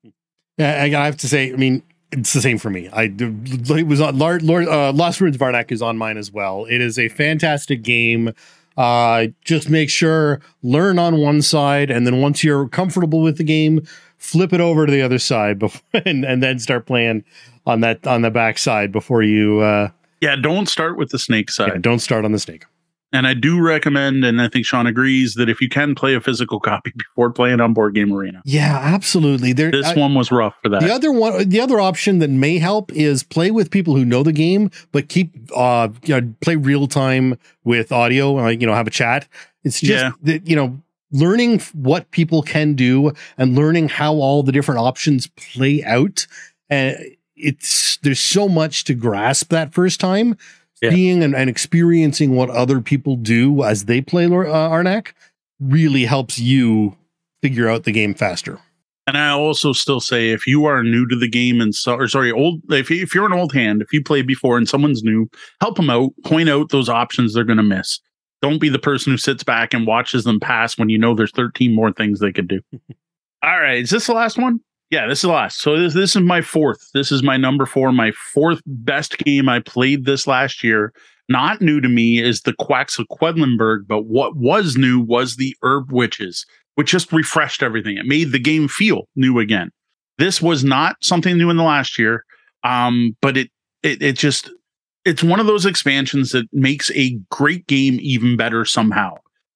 Yeah, I have to say, I mean, it's the same for me. I it was on Lord, Lord, uh, Lost Ruins of Arnak is on mine as well. It is a fantastic game. Uh, just make sure learn on one side, and then once you're comfortable with the game, flip it over to the other side before, and, and then start playing on that on the back side before you. Uh, yeah, don't start with the snake side. Yeah, don't start on the snake. And I do recommend, and I think Sean agrees, that if you can play a physical copy before playing on Board Game Arena. Yeah, absolutely. There, this I, one was rough for that. The other one, the other option that may help is play with people who know the game, but keep uh, you know, play real time with audio. Uh, you know, have a chat. It's just yeah. that you know, learning what people can do and learning how all the different options play out. And it's there's so much to grasp that first time. Yeah. Seeing and, and experiencing what other people do as they play uh, Arnak really helps you figure out the game faster. And I also still say, if you are new to the game and so, or sorry, old, if, you, if you're an old hand, if you played before and someone's new, help them out, point out those options they're going to miss. Don't be the person who sits back and watches them pass when you know there's thirteen more things they could do. All right. Is this the last one? Yeah, this is the last. So this, this is my fourth. This is my number four, my fourth best game I played this last year. Not new to me is the Quacks of Quedlinburg, but what was new was the Herb Witches, which just refreshed everything. It made the game feel new again. This was not something new in the last year, um, but it, it it just, it's one of those expansions that makes a great game even better somehow.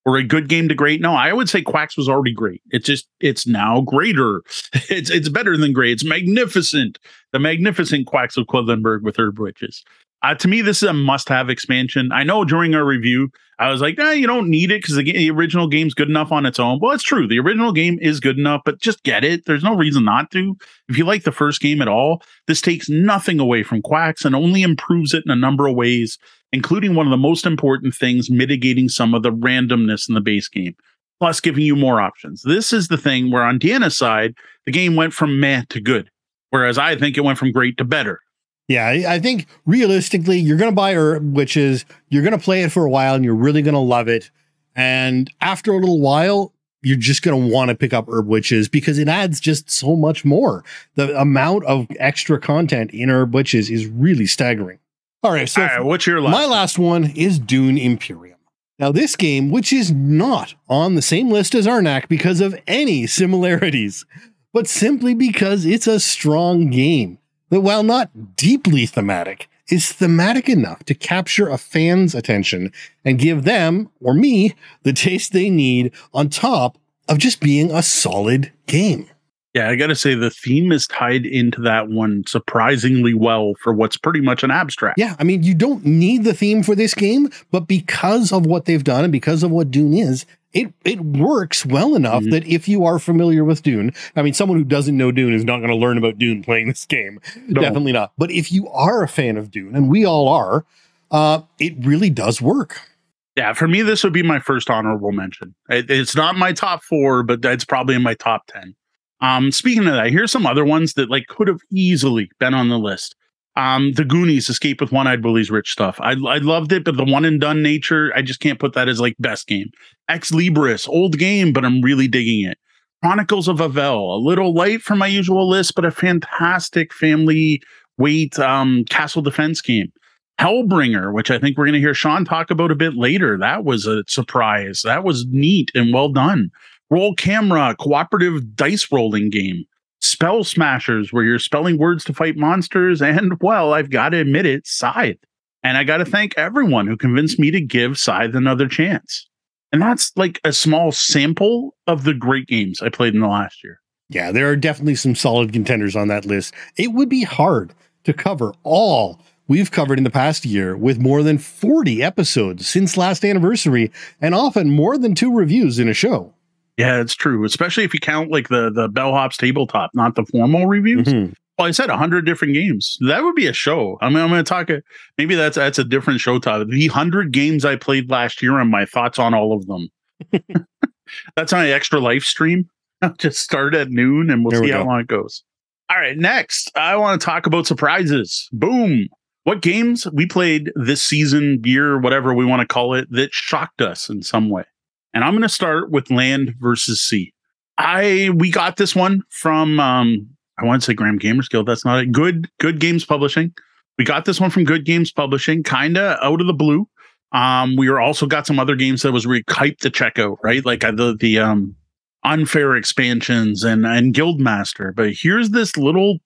Or a good game to great? No, I would say Quacks was already great. It's just, it's now greater. It's it's better than great. It's magnificent. The magnificent Quacks of Quedlinburg with Herb Witches. Uh, to me, this is a must-have expansion. I know during our review, I was like, eh, you don't need it because the, the original game's good enough on its own. Well, it's true. The original game is good enough, but just get it. There's no reason not to. If you like the first game at all, this takes nothing away from Quacks and only improves it in a number of ways, including one of the most important things, mitigating some of the randomness in the base game, plus giving you more options. This is the thing where on Deanna's side, the game went from meh to good, whereas I think it went from great to better. Yeah, I think realistically, you're going to buy Herb Witches, you're going to play it for a while, and you're really going to love it. And after a little while, you're just going to want to pick up Herb Witches because it adds just so much more. The amount of extra content in Herb Witches is really staggering. All right, so All right, what's your last my one? last one is Dune Imperium. Now, this game, which is not on the same list as Arnak because of any similarities, but simply because it's a strong game that, while not deeply thematic, is thematic enough to capture a fan's attention and give them, or me, the taste they need on top of just being a solid game. Yeah, I got to say the theme is tied into that one surprisingly well for what's pretty much an abstract. Yeah, I mean, you don't need the theme for this game, but because of what they've done and because of what Dune is, it it works well enough mm-hmm. that if you are familiar with Dune, I mean, someone who doesn't know Dune is not going to learn about Dune playing this game. No. Definitely not. But if you are a fan of Dune, and we all are, uh, it really does work. Yeah, for me, this would be my first honorable mention. It, it's not my top four, but it's probably in my top ten. Um, speaking of that, here's some other ones that like could have easily been on the list. Um, the Goonies, Escape with One-Eyed Willie's Rich Stuff. I, I loved it, but the one and done nature, I just can't put that as like best game. Ex Libris, old game, but I'm really digging it. Chronicles of Avel, a little light for my usual list, but a fantastic family sweet um, castle defense game. Hellbringer, which I think we're going to hear Sean talk about a bit later. That was a surprise. That was neat and well done. Roll Camera, cooperative dice rolling game. Spell Smashers, where you're spelling words to fight monsters. And, well, I've got to admit it, Scythe. And I got to thank everyone who convinced me to give Scythe another chance. And that's like a small sample of the great games I played in the last year. Yeah, there are definitely some solid contenders on that list. It would be hard to cover all we've covered in the past year with more than forty episodes since last anniversary and often more than two reviews in a show. Yeah, it's true. Especially if you count like the, the Bellhop's Tabletop, not the formal reviews. Mm-hmm. Well, I said one hundred different games. That would be a show. I mean, I'm going to talk. A, maybe that's that's a different show topic. The one hundred games I played last year and my thoughts on all of them. That's on an Extra Life stream. I'll just start at noon and we'll there see we how long it goes. All right. Next, I want to talk about surprises. Boom. What games we played this season, year, whatever we want to call it, that shocked us in some way. And I'm going to start with Land versus Sea. I we got this one from, um, I want to say Grand Gamers Guild. That's not it. Good, Good Games Publishing. We got this one from Good Games Publishing, kind of out of the blue. Um, we were also got some other games that was really hyped to check out, right? Like the the um, Unfair expansions and, and Guildmaster. But here's this little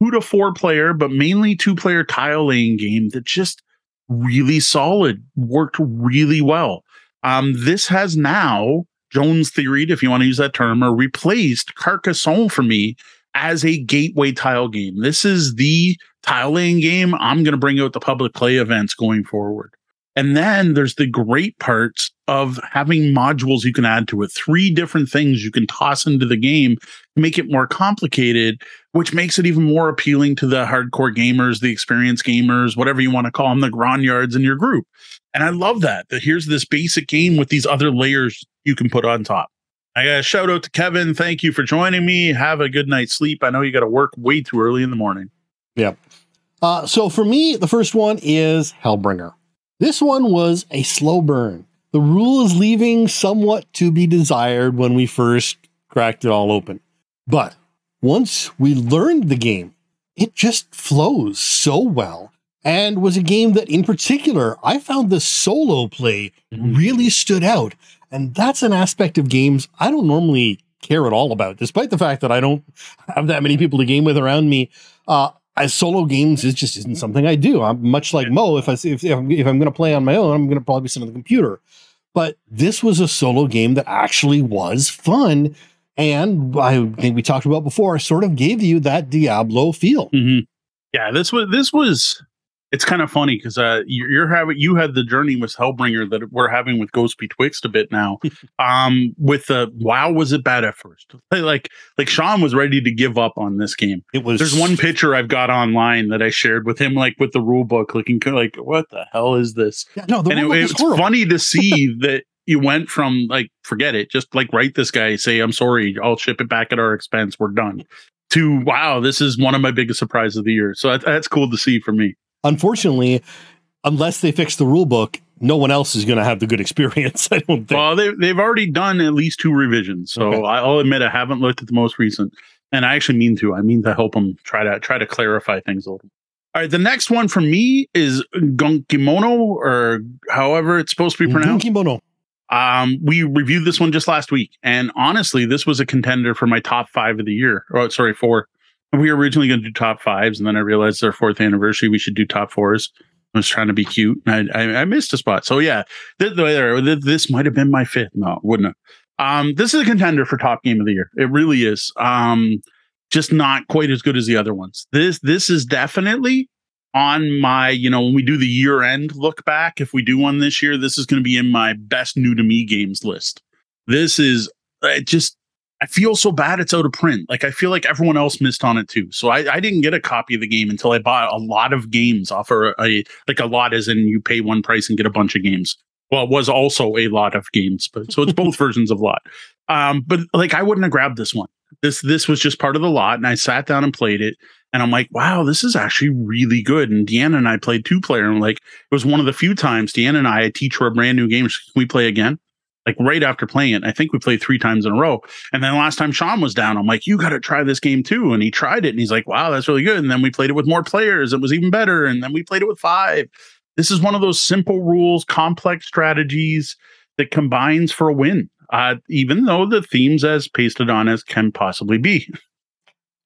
two to four player, but mainly two player tile laying game that just really solid, worked really well. Um, this has now Jones theoried, if you want to use that term, or replaced Carcassonne for me as a gateway tile game. This is the tile laying game I'm going to bring out to public play events going forward. And then there's the great parts of having modules you can add to it. Three different things you can toss into the game to make it more complicated, which makes it even more appealing to the hardcore gamers, the experienced gamers, whatever you want to call them, the grognards in your group. And I love that. That here's this basic game with these other layers you can put on top. I got a shout out to Kevin. Thank you for joining me. Have a good night's sleep. I know you got to work way too early in the morning. Yep. Uh, so for me, the first one is Hellbringer. This one was a slow burn. The rule is leaving somewhat to be desired when we first cracked it all open. But once we learned the game, it just flows so well and was a game that in particular, I found the solo play really stood out. And that's an aspect of games I don't normally care at all about, despite the fact that I don't have that many people to game with around me. Uh, As solo games is just isn't something I do. I'm much like Mo. If I if, if I'm, if I'm going to play on my own, I'm going to probably sit on the computer. But this was a solo game that actually was fun, and I think we talked about before. Sort of gave you that Diablo feel. Mm-hmm. Yeah, this was this was. It's kind of funny because uh, you're having you had the journey with Hellbringer that we're having with Ghost Betwixt a bit now. um, with the wow, was it bad at first? Like like Sean was ready to give up on this game. It was. There's one picture I've got online that I shared with him, like with the rule book, looking like what the hell is this? Yeah, no, the and it, it's horrible. Funny to see that you went from like forget it, just like write this guy, say I'm sorry, I'll ship it back at our expense, we're done. To wow, this is one of my biggest surprises of the year. So that, that's cool to see for me. Unfortunately, unless they fix the rule book, no one else is going to have the good experience, I don't think. Well, they, they've already done at least two revisions, so okay. I'll admit I haven't looked at the most recent, and I actually mean to. I mean to help them try to try to clarify things a little. All right, the next one for me is Gonkimono, or however it's supposed to be pronounced. Gonkimono. Um, we reviewed this one just last week, and honestly, this was a contender for my top five of the year. Oh, sorry, four. We were originally going to do top fives, and then I realized our fourth anniversary, we should do top fours. I was trying to be cute, and I, I, I missed a spot. So, yeah, th- th- this might have been my fifth. No, wouldn't have. Um, this is a contender for top game of the year. It really is. Um, just not quite as good as the other ones. This this is definitely on my, you know, when we do the year-end look back, if we do one this year, this is going to be in my best new-to-me games list. This is it just... I feel so bad it's out of print. Like, I feel like everyone else missed on it too. So I, I didn't get a copy of the game until I bought a lot of games off of a, a, like a lot as in you pay one price and get a bunch of games. Well, it was also a lot of games, but so it's both versions of lot. Um, but like, I wouldn't have grabbed this one. This, this was just part of the lot. And I sat down and played it and I'm like, wow, this is actually really good. And Deanna and I played two player. And like, it was one of the few times Deanna and I, I teach her a brand new game. Can we play again? like right after playing it. I think we played three times in a row. And then last time Sean was down, I'm like, you got to try this game too. And he tried it and he's like, wow, that's really good. And then we played it with more players. It was even better. And then we played it with five. This is one of those simple rules, complex strategies that combines for a win, uh, even though the theme's as pasted on as can possibly be.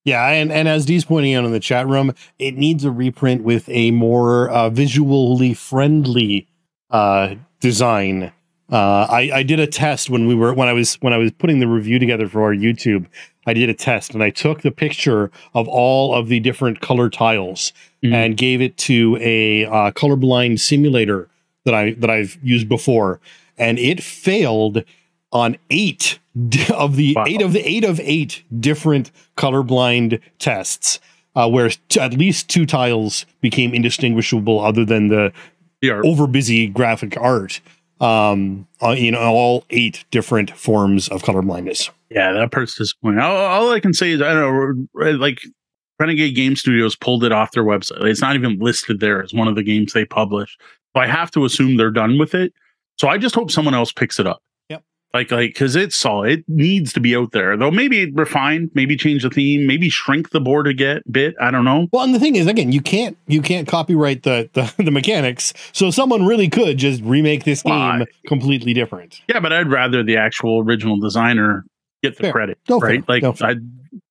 Yeah, and, and as Dee's pointing out in the chat room, it needs a reprint with a more uh, visually friendly uh, design. Uh, I, I did a test when we were when I was when I was putting the review together for our YouTube. I did a test and I took the picture of all of the different color tiles mm-hmm. and gave it to a uh, colorblind simulator that I that I've used before, and it failed on eight of the wow. eight of the eight of eight different colorblind tests, uh, where t- at least two tiles became indistinguishable other than the yeah. overbusy graphic art. Um, uh, you know, all eight different forms of colorblindness. Yeah, that part's disappointing. All, all I can say is, I don't know, like Renegade Game Studios pulled it off their website. It's not even listed there as one of the games they publish. So I have to assume they're done with it. So I just hope someone else picks it up. Yep. Like, like, cause it's solid. It needs to be out there, though. Maybe refine, maybe change the theme, maybe shrink the board a get, bit. I don't know. Well, and the thing is, again, you can't, you can't copyright the, the, the mechanics. So someone really could just remake this game well, I, completely different. Yeah. But I'd rather the actual original designer get the fair. credit, no right? Fair. Like no I'd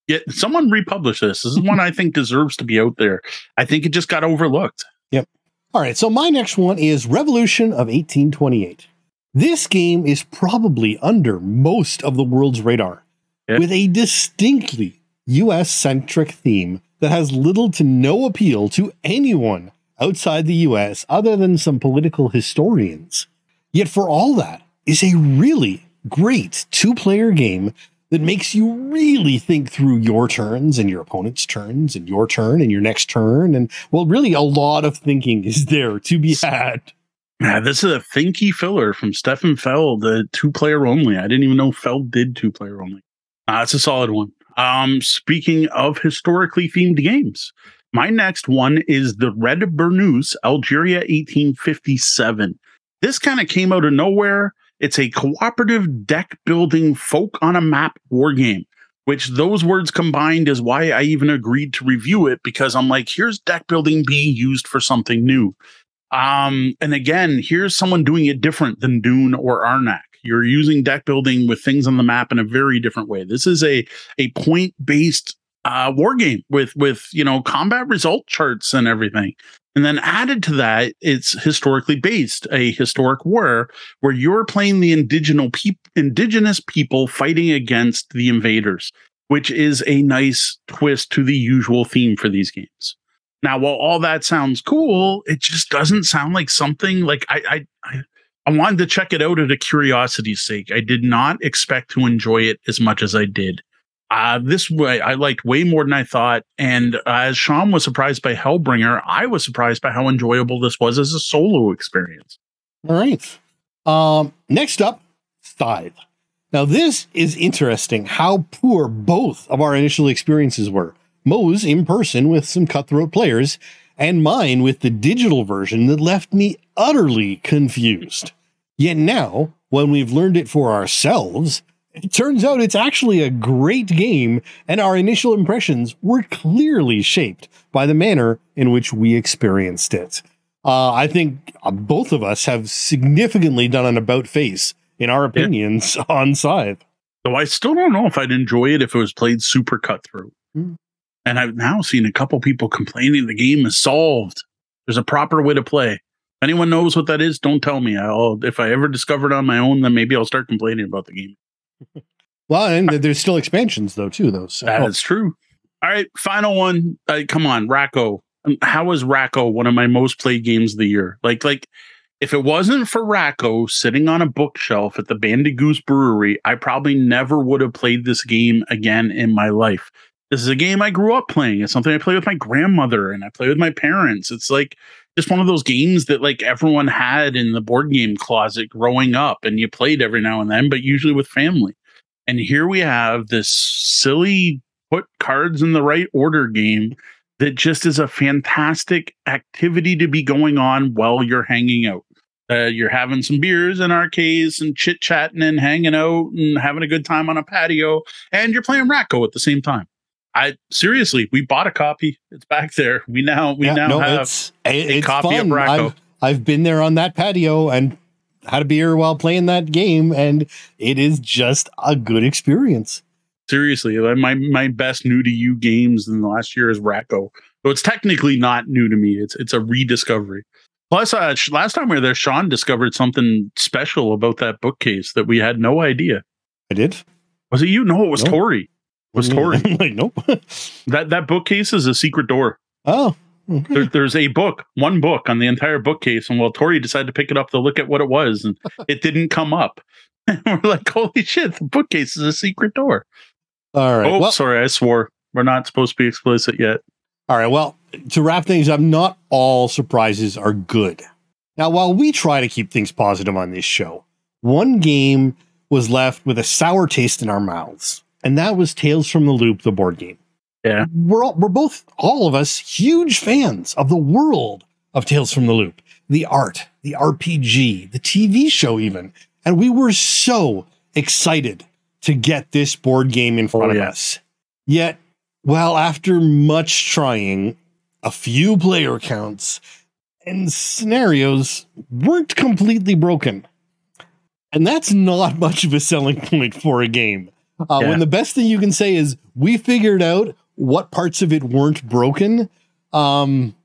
get someone republish this. This is one I think deserves to be out there. I think it just got overlooked. Yep. All right. So my next one is Revolution of eighteen twenty-eight. This game is probably under most of the world's radar, yeah. with a distinctly U S-centric theme that has little to no appeal to anyone outside the U S other than some political historians. Yet for all that, it's a really great two-player game that makes you really think through your turns and your opponent's turns and your turn and your next turn. And, well, really a lot of thinking is there to be had. Yeah, this is a thinky filler from Stefan Feld, the two-player only. I didn't even know Feld did two-player only. Uh, it's a solid one. Um, speaking of historically themed games, my next one is The Red Burnous, Algeria eighteen fifty-seven. This kind of came out of nowhere. It's a cooperative deck-building folk-on-a-map war game, which those words combined is why I even agreed to review it, because I'm like, here's deck-building being used for something new. Um, and again, here's someone doing it different than Dune or Arnak. You're using deck building with things on the map in a very different way. This is a, a point based, uh, war game with, with, you know, combat result charts and everything. And then added to that, it's historically based, a historic war where you're playing the indigenous pe- indigenous people fighting against the invaders, which is a nice twist to the usual theme for these games. Now, while all that sounds cool, it just doesn't sound like something like I, I I wanted to check it out at a curiosity's sake. I did not expect to enjoy it as much as I did. Uh, this way, I liked way more than I thought. And uh, as Sean was surprised by Hellbringer, I was surprised by how enjoyable this was as a solo experience. All right. Um, next up, Scythe. Now, this is interesting how poor both of our initial experiences were. Mo's in person with some cutthroat players, and mine with the digital version that left me utterly confused. Yet now, when we've learned it for ourselves, it turns out it's actually a great game, and our initial impressions were clearly shaped by the manner in which we experienced it. Uh, I think uh, both of us have significantly done an about face in our opinions yeah. on Scythe. So I still don't know if I'd enjoy it if it was played super cutthroat. Mm. And I've now seen a couple people complaining the game is solved. There's a proper way to play. If anyone knows what that is, don't tell me. I'll, if I ever discover it on my own, then maybe I'll start complaining about the game. Well, and there's still expansions, though, too, though. So. That is true. All right, final one. Uh, come on, Racco. How is Racco one of my most played games of the year? Like, like if it wasn't for Racco sitting on a bookshelf at the Bandit Goose Brewery, I probably never would have played this game again in my life. This is a game I grew up playing. It's something I play with my grandmother and I play with my parents. It's like just one of those games that like everyone had in the board game closet growing up and you played every now and then, but usually with family. And here we have this silly put cards in the right order game that just is a fantastic activity to be going on while you're hanging out. Uh, you're having some beers in our case and chit-chatting and hanging out and having a good time on a patio. And you're playing Racco at the same time. I seriously, we bought a copy. It's back there. We now we yeah, now no, have it's, a it's copy fun. of Racco. I've, I've been there on that patio and had a beer while playing that game, and it is just a good experience. Seriously, my my best new to you games in the last year is Racco. So it's technically not new to me. It's it's a rediscovery. Plus, uh, last time we were there, Sean discovered something special about that bookcase that we had no idea. I did? Was it you? No, it was no. Tori. It was Tori. I'm like, nope. that, that bookcase is a secret door. Oh. Okay. There, there's a book, one book on the entire bookcase. And well, Tori decided to pick it up to look at what it was. And it didn't come up. And we're like, holy shit, the bookcase is a secret door. All right. Oh, well, sorry, I swore. We're not supposed to be explicit yet. All right, well, to wrap things up, not all surprises are good. Now, while we try to keep things positive on this show, one game was left with a sour taste in our mouths, and that was Tales from the Loop, the board game. Yeah. We're all, we're both, all of us, huge fans of the world of Tales from the Loop, the art, the R P G, the T V show even, and we were so excited to get this board game in front oh, yeah. of us. Yet, well, after much trying, a few player counts and scenarios weren't completely broken. And that's not much of a selling point for a game. Uh, yeah. When the best thing you can say is, we figured out what parts of it weren't broken. Um,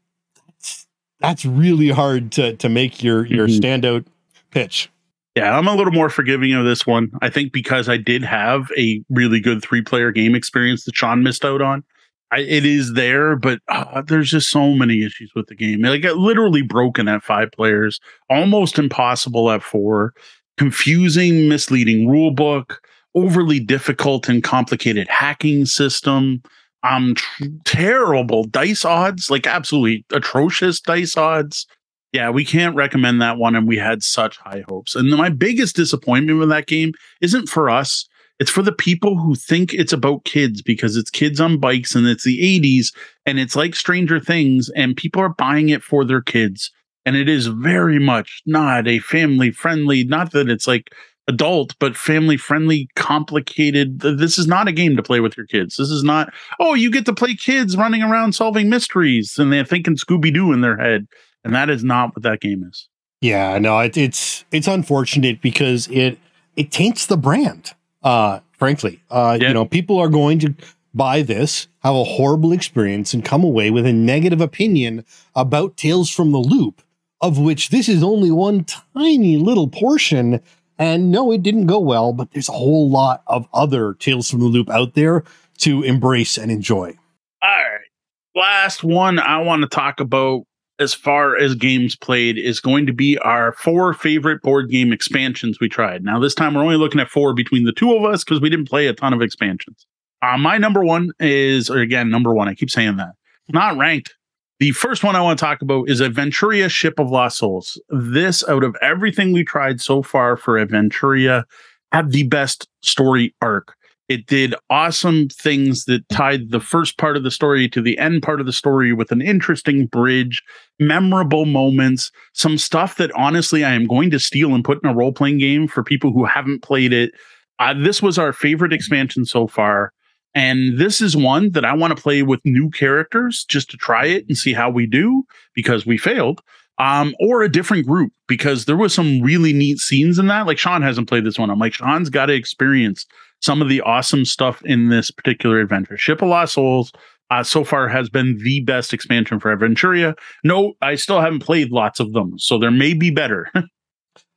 that's, that's really hard to, to make your, mm-hmm. your standout pitch. Yeah, I'm a little more forgiving of this one. I think because I did have a really good three-player game experience that Sean missed out on. I, it is there, but uh, there's just so many issues with the game. Like, it got literally broken at five players, almost impossible at four, confusing, misleading rule book, overly difficult and complicated hacking system, um, tr- terrible dice odds, like absolutely atrocious dice odds. Yeah, we can't recommend that one, and we had such high hopes. And my biggest disappointment with that game isn't for us. It's for the people who think it's about kids, because it's kids on bikes, and it's the eighties, and it's like Stranger Things, and people are buying it for their kids. And it is very much not a family-friendly, not that it's like adult, but family-friendly, complicated. This is not a game to play with your kids. This is not, oh, you get to play kids running around solving mysteries, and they're thinking Scooby-Doo in their head. And that is not what that game is. Yeah, no, it, it's it's unfortunate because it it taints the brand. Uh, frankly, uh, yeah. you know, people are going to buy this, have a horrible experience, and come away with a negative opinion about Tales from the Loop, of which this is only one tiny little portion. And no, it didn't go well, but there's a whole lot of other Tales from the Loop out there to embrace and enjoy. All right, last one I want to talk about. As far as games played, is going to be our four favorite board game expansions we tried. Now, this time we're only looking at four between the two of us because we didn't play a ton of expansions. Uh, my number one is, or again, number one, I keep saying that, not ranked. The first one I want to talk about is Aventuria Ship of Lost Souls. This, out of everything we tried so far for Aventuria, had the best story arc. It did awesome things that tied the first part of the story to the end part of the story with an interesting bridge, memorable moments, some stuff that honestly I am going to steal and put in a role-playing game for people who haven't played it. Uh, this was our favorite expansion so far, and this is one that I want to play with new characters just to try it and see how we do, because we failed. Um, or a different group, because there was some really neat scenes in that. Like, Sean hasn't played this one. I'm like, Sean's got to experience some of the awesome stuff in this particular adventure. Ship of Lost Souls uh, so far has been the best expansion for Aventuria. No, I still haven't played lots of them, so there may be better.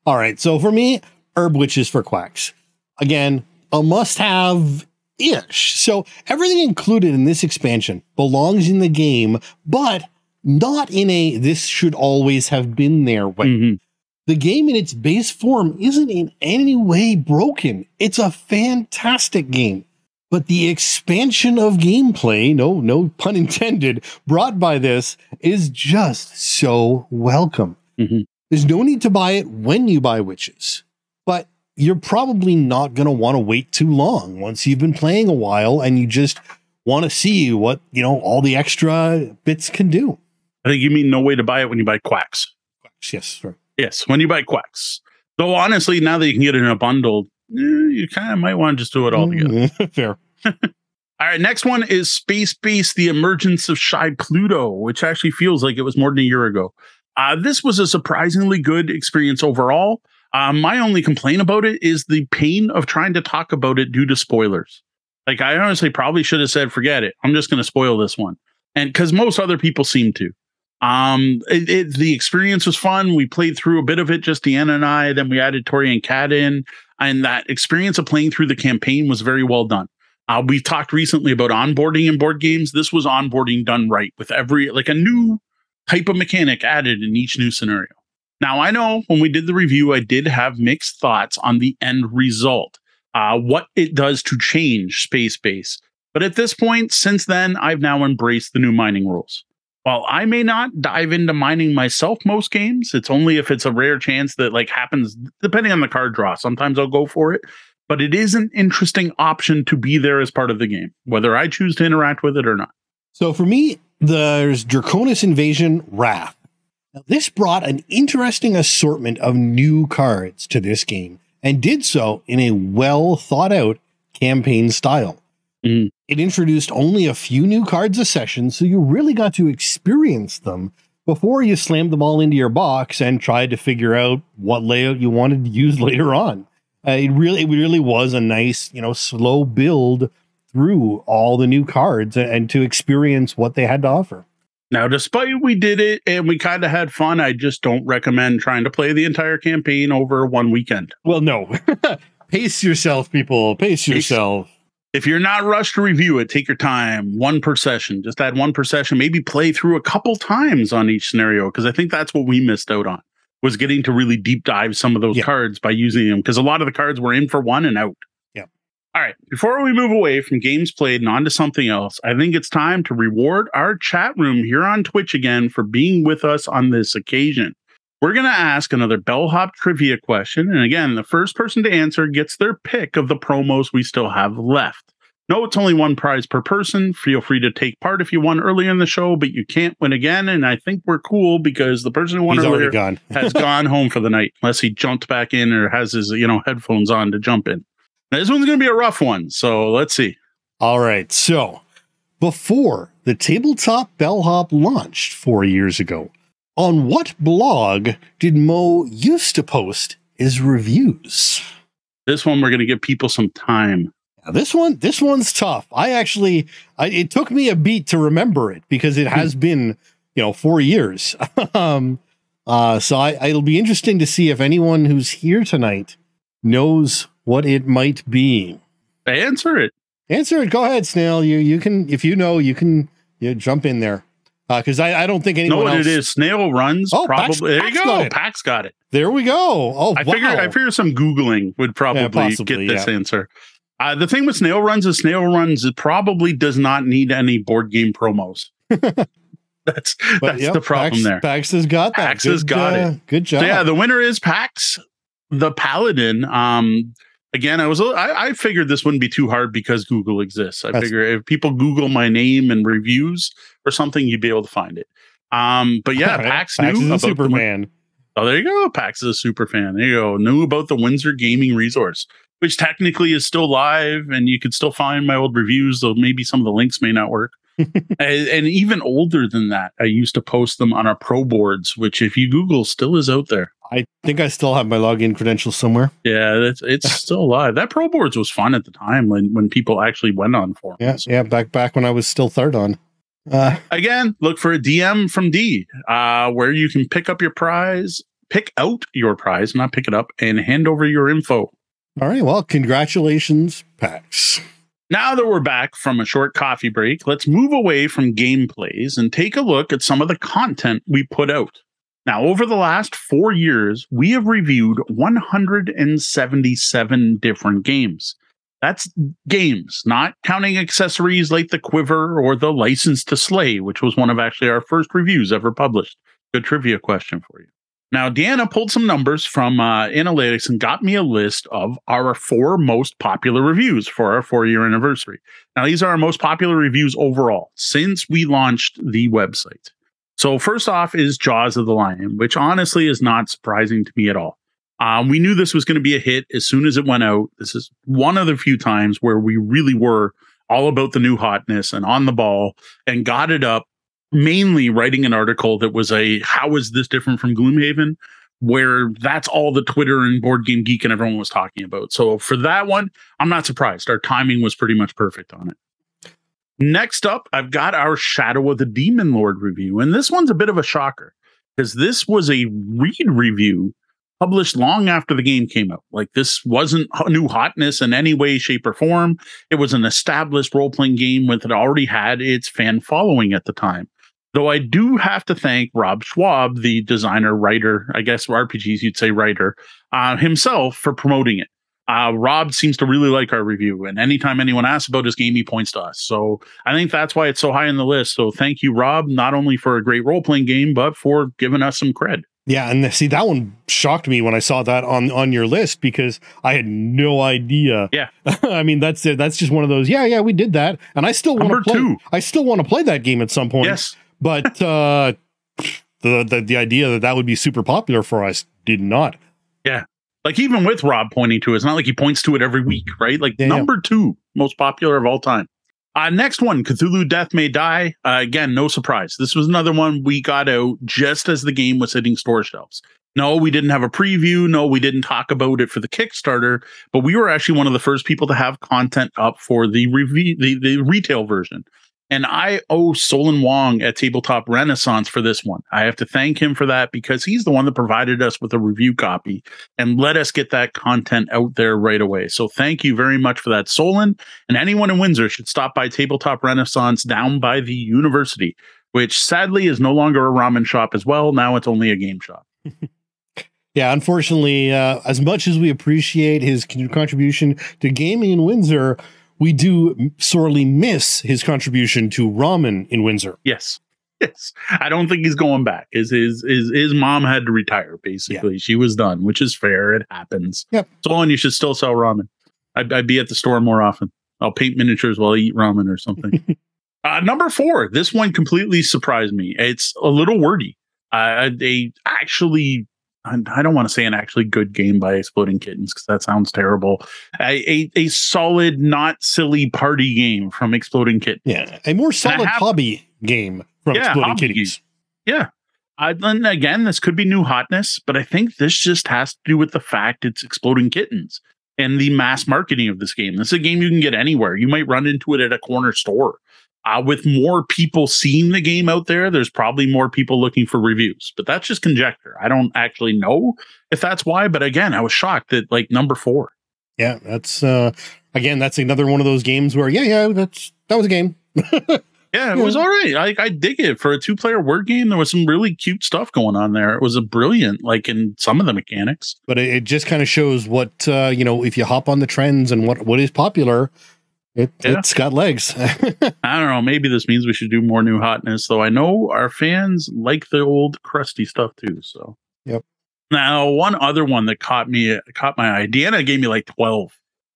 All right. So for me, Herb Witches for Quacks. Again, a must-have ish. So everything included in this expansion belongs in the game, but not in a this should always have been there way. Mm-hmm. The game in its base form isn't in any way broken. It's a fantastic game. But the expansion of gameplay, no, no pun intended, brought by this is just so welcome. Mm-hmm. There's no need to buy it when you buy Witches, but you're probably not going to want to wait too long once you've been playing a while and you just want to see what, you know, all the extra bits can do. I think you mean no way to buy it when you buy Quacks. Quacks, yes, sir. Yes, when you buy Quacks. Though, honestly, now that you can get it in a bundle, you kind of might want to just do it all together. Fair. All right, next one is Space Base, The Emergence of Shy Pluto, which actually feels like it was more than a year ago. Uh, this was a surprisingly good experience overall. Uh, my only complaint about it is the pain of trying to talk about it due to spoilers. Like, I honestly probably should have said, forget it. I'm just going to spoil this one. And because most other people seem to. Um, it, it, the experience was fun. We played through a bit of it, just Deanna and I. Then we added Tori and Kat in. And that experience of playing through the campaign was very well done. Uh, we've talked recently about onboarding in board games. This was onboarding done right with every, like a new type of mechanic added in each new scenario. Now, I know when we did the review, I did have mixed thoughts on the end result, uh, what it does to change Space Base. But at this point, since then, I've now embraced the new mining rules. While I may not dive into mining myself most games, it's only if it's a rare chance that like happens, depending on the card draw. Sometimes I'll go for it, but it is an interesting option to be there as part of the game, whether I choose to interact with it or not. So for me, there's Draconis Invasion, Wrath. Now, this brought an interesting assortment of new cards to this game and did so in a well thought out campaign style. Mm. It introduced only a few new cards a session, so you really got to experience them before you slammed them all into your box and tried to figure out what layout you wanted to use later on. Uh, it really, it really was a nice, you know, slow build through all the new cards and, and to experience what they had to offer. Now, despite we did it and we kind of had fun, I just don't recommend trying to play the entire campaign over one weekend. Well, no, pace yourself, people. Pace yourself. Pace. If you're not rushed to review it, take your time. One per session. Just add one per session. Maybe play through a couple times on each scenario, because I think that's what we missed out on, was getting to really deep dive some of those yeah. cards by using them, because a lot of the cards were in for one and out. Yeah. All right. Before we move away from games played and on to something else, I think it's time to reward our chat room here on Twitch again for being with us on this occasion. We're going to ask another Bellhop trivia question. And again, the first person to answer gets their pick of the promos we still have left. No, it's only one prize per person. Feel free to take part if you won earlier in the show, but you can't win again. And I think we're cool because the person who won He's earlier gone. has gone home for the night, unless he jumped back in or has his, you know, headphones on to jump in. Now, this one's going to be a rough one. So let's see. All right. So before the Tabletop Bellhop launched four years ago, on what blog did Mo used to post his reviews? This one, we're going to give people some time. Now, this one, this one's tough. I actually, I, it took me a beat to remember it because it has been, you know, four years. um, uh, so I, it'll be interesting to see if anyone who's here tonight knows what it might be. Answer it. Answer it. Go ahead, Snail. You, you can, if you know, you can you jump in there. Because uh, I, I don't think anyone know what else... it is. Snail runs. Oh, probably. Pax, there you Pax go. Got Pax got it. There we go. Oh, I wow. Figure, I figure some Googling would probably yeah, possibly, get this yeah. answer. Uh, the thing with Snail runs is Snail runs it probably does not need any board game promos. that's but, that's yep, the problem Pax, there. Pax has got that. Pax good, has got uh, it. Good job. So, yeah, the winner is Pax, the Paladin. Um, Again, I was I, I figured this wouldn't be too hard because Google exists. I That's figure if people Google my name and reviews or something, you'd be able to find it. Um, but yeah, right. Pax, Pax knew is about Superman. The, oh, there you go. Pax is a super fan. There you go. Knew about the Windsor Gaming Resource, which technically is still live, and you could still find my old reviews, though maybe some of the links may not work. and, and even older than that, I used to post them on our pro boards, which if you Google still is out there. I think I still have my login credentials somewhere. Yeah, that's, it's still alive. That Pro Boards was fun at the time when, when people actually went on forums. Yeah, yeah, back back when I was still third on. Uh, Again, look for a D M from D, uh, where you can pick up your prize, pick out your prize, not pick it up, and hand over your info. All right, well, congratulations, Pax. Now that we're back from a short coffee break, let's move away from gameplays and take a look at some of the content we put out. Now, over the last four years, we have reviewed one hundred seventy-seven different games. That's games, not counting accessories like the Quiver or the License to Slay, which was one of actually our first reviews ever published. Good trivia question for you. Now, Deanna pulled some numbers from uh, analytics and got me a list of our four most popular reviews for our four-year anniversary. Now, these are our most popular reviews overall since we launched the website. So first off is Jaws of the Lion, which honestly is not surprising to me at all. Um, we knew this was going to be a hit as soon as it went out. This is one of the few times where we really were all about the new hotness and on the ball, and got it up, mainly writing an article that was a, how is this different from Gloomhaven? Where that's all the Twitter and Board Game Geek and everyone was talking about. So for that one, I'm not surprised. Our timing was pretty much perfect on it. Next up, I've got our Shadow of the Demon Lord review. And this one's a bit of a shocker because this was a read review published long after the game came out. Like, this wasn't new hotness in any way, shape, or form. It was an established role-playing game with it already had its fan following at the time. Though I do have to thank Rob Schwab, the designer, writer, I guess R P Gs you'd say writer, uh, himself for promoting it. Uh, Rob seems to really like our review, and anytime anyone asks about his game, he points to us. So I think that's why it's so high on the list. So thank you, Rob, not only for a great role-playing game, but for giving us some cred. Yeah, and see, that one shocked me when I saw that on, on your list because I had no idea. Yeah, I mean that's it. That's just one of those. Yeah, yeah, we did that, and I still want to play. Two. I still want to play that game at some point. Yes, but uh, the, the the idea that that would be super popular for us did not. Yeah, like even with Rob pointing to it, it's not like he points to it every week, right? Like yeah, number yeah. two most popular of all time. Uh, next one, Cthulhu Death May Die. Uh, again, no surprise. This was another one we got out just as the game was hitting store shelves. No, we didn't have a preview. No, we didn't talk about it for the Kickstarter, but we were actually one of the first people to have content up for the review, the, the retail version. And I owe Solon Wong at Tabletop Renaissance for this one. I have to thank him for that because he's the one that provided us with a review copy and let us get that content out there right away. So thank you very much for that, Solon. And anyone in Windsor should stop by Tabletop Renaissance down by the university, which sadly is no longer a ramen shop as well. Now it's only a game shop. Yeah, unfortunately, uh, as much as we appreciate his contribution to gaming in Windsor, we do sorely miss his contribution to ramen in Windsor. Yes. Yes. I don't think he's going back. His, his, his, his mom had to retire, basically. Yeah. She was done, which is fair. It happens. Yep. So on, you should still sell ramen. I'd, I'd be at the store more often. I'll paint miniatures while I eat ramen or something. uh, number four, this one completely surprised me. It's a little wordy. Uh, they actually... I don't want to say an actually good game by Exploding Kittens because that sounds terrible. A, a a solid, not silly party game from Exploding Kittens. Yeah, a more solid have, hobby game from yeah, Exploding Kittens. Game. Yeah. I, and again, this could be new hotness, but I think this just has to do with the fact it's Exploding Kittens and the mass marketing of this game. This is a game you can get anywhere. You might run into it at a corner store. Uh, with more people seeing the game out there, there's probably more people looking for reviews, but that's just conjecture. I don't actually know if that's why, but again, I was shocked that like number four. Yeah, that's uh, again, that's another one of those games where, yeah, yeah, that's that was a game. Yeah, it was all right. I, I dig it for a two player word game. There was some really cute stuff going on there. It was a brilliant, like in some of the mechanics, but it, it just kind of shows what, uh, you know, if you hop on the trends and what, what is popular, It, yeah. It's got legs. I don't know. Maybe this means we should do more new hotness, though. I know our fans like the old crusty stuff too. So, yep. Now, one other one that caught me, caught my eye. Deanna gave me like twelve,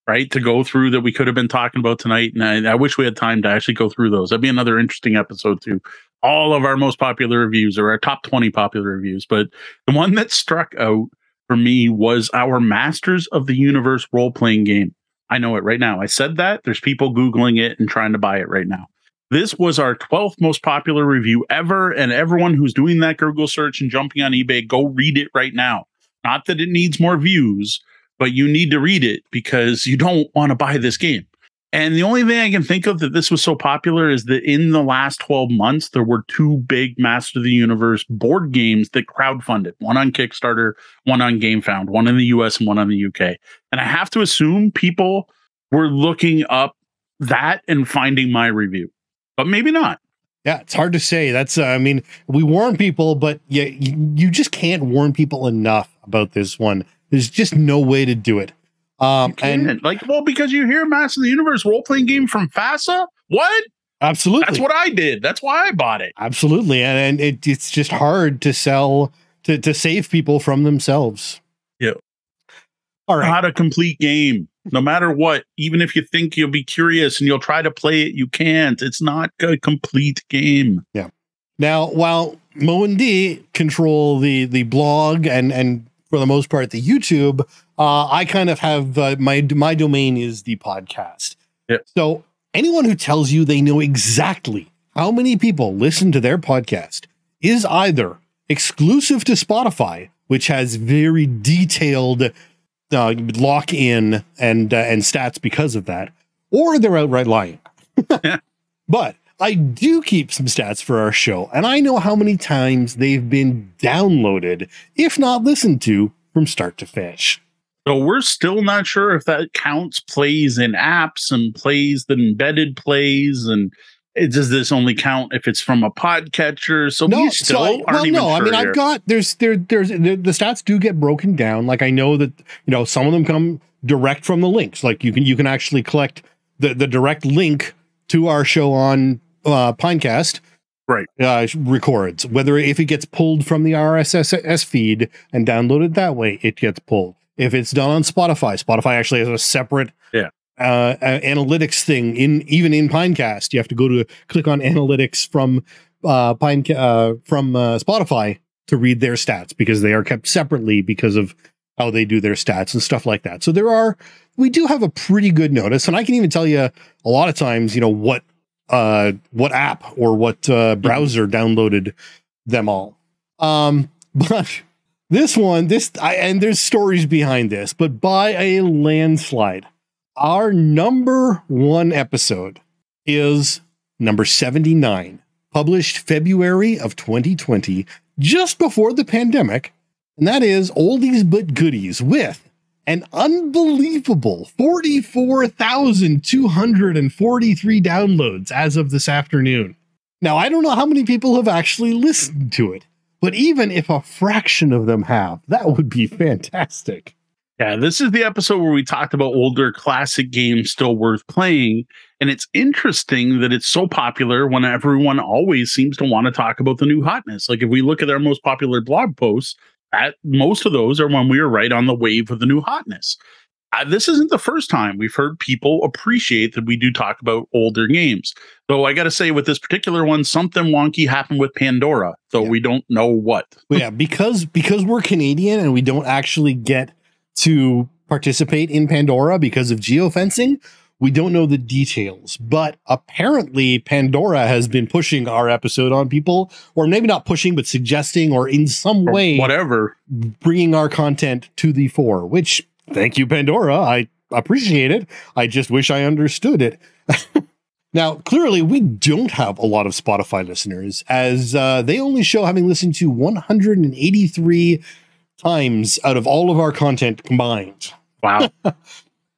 right, to go through that we could have been talking about tonight. And I, I wish we had time to actually go through those. That'd be another interesting episode too. All of our most popular reviews or our top twenty popular reviews. But the one that struck out for me was our Masters of the Universe role-playing game. I know it right now. I said that. There's people Googling it and trying to buy it right now. This was our twelfth most popular review ever. And everyone who's doing that Google search and jumping on eBay, go read it right now. Not that it needs more views, but you need to read it because you don't want to buy this game. And the only thing I can think of that this was so popular is that in the last twelve months, there were two big Master of the Universe board games that crowdfunded, one on Kickstarter, one on GameFound, one in the U S and one on the U K. And I have to assume people were looking up that and finding my review, but maybe not. Yeah, it's hard to say. That's, uh, I mean, we warn people, but yeah, you, you just can't warn people enough about this one. There's just no way to do it. Um, and like, well, because you hear Master of the Universe role playing game from FASA. What? Absolutely. That's what I did. That's why I bought it. Absolutely. And, and it, it's just hard to sell to, to save people from themselves. Yeah. All right. Not a complete game, no matter what. Even if you think you'll be curious and you'll try to play it, you can't. It's not a complete game. Yeah. Now, while Mo and D control the the blog and and for the most part the YouTube. Uh, I kind of have uh, my my domain is the podcast. Yep. So anyone who tells you they know exactly how many people listen to their podcast is either exclusive to Spotify, which has very detailed uh, lock in and uh, and stats because of that, or they're outright lying. But I do keep some stats for our show, and I know how many times they've been downloaded, if not listened to, from start to finish. So we're still not sure if that counts plays in apps and plays that embedded plays, and it, does this only count if it's from a podcatcher? So no, we still so I, aren't well, even no, sure. No, I mean, here. I've got there's there there's the, the stats do get broken down. Like I know that you know some of them come direct from the links. Like you can you can actually collect the the direct link to our show on uh Pinecast, right? Uh, records whether if it gets pulled from the R S S feed and downloaded that way, it gets pulled. If it's done on Spotify, Spotify actually has a separate yeah. uh, uh, analytics thing. In even in Pinecast, you have to go to click on analytics from uh, Pine uh, from uh, Spotify to read their stats because they are kept separately because of how they do their stats and stuff like that. So there are we do have a pretty good notice, and I can even tell you a lot of times, you know what. Uh, what app or what uh, browser downloaded them all? Um, but this one, this I, and there's stories behind this, but by a landslide, our number one episode is number seventy-nine, published February of twenty twenty, just before the pandemic, and that is Oldies But Goodies with an unbelievable forty-four thousand two hundred forty-three downloads as of this afternoon. Now, I don't know how many people have actually listened to it, but even if a fraction of them have, that would be fantastic. Yeah, this is the episode where we talked about older classic games still worth playing. And it's interesting that it's so popular when everyone always seems to want to talk about the new hotness. Like if we look at our most popular blog posts, At, most of those are when we were right on the wave of the new hotness. Uh, this isn't the first time we've heard people appreciate that we do talk about older games. Though I got to say with this particular one, something wonky happened with Pandora, though yeah. we don't know what. Well, yeah, because because we're Canadian and we don't actually get to participate in Pandora because of geofencing, we don't know the details. But apparently Pandora has been pushing our episode on people, or maybe not pushing, but suggesting or in some or way whatever, bringing our content to the fore, which thank you, Pandora. I appreciate it. I just wish I understood it. Now, clearly, we don't have a lot of Spotify listeners as uh, they only show having listened to one hundred eighty-three times out of all of our content combined. Wow. So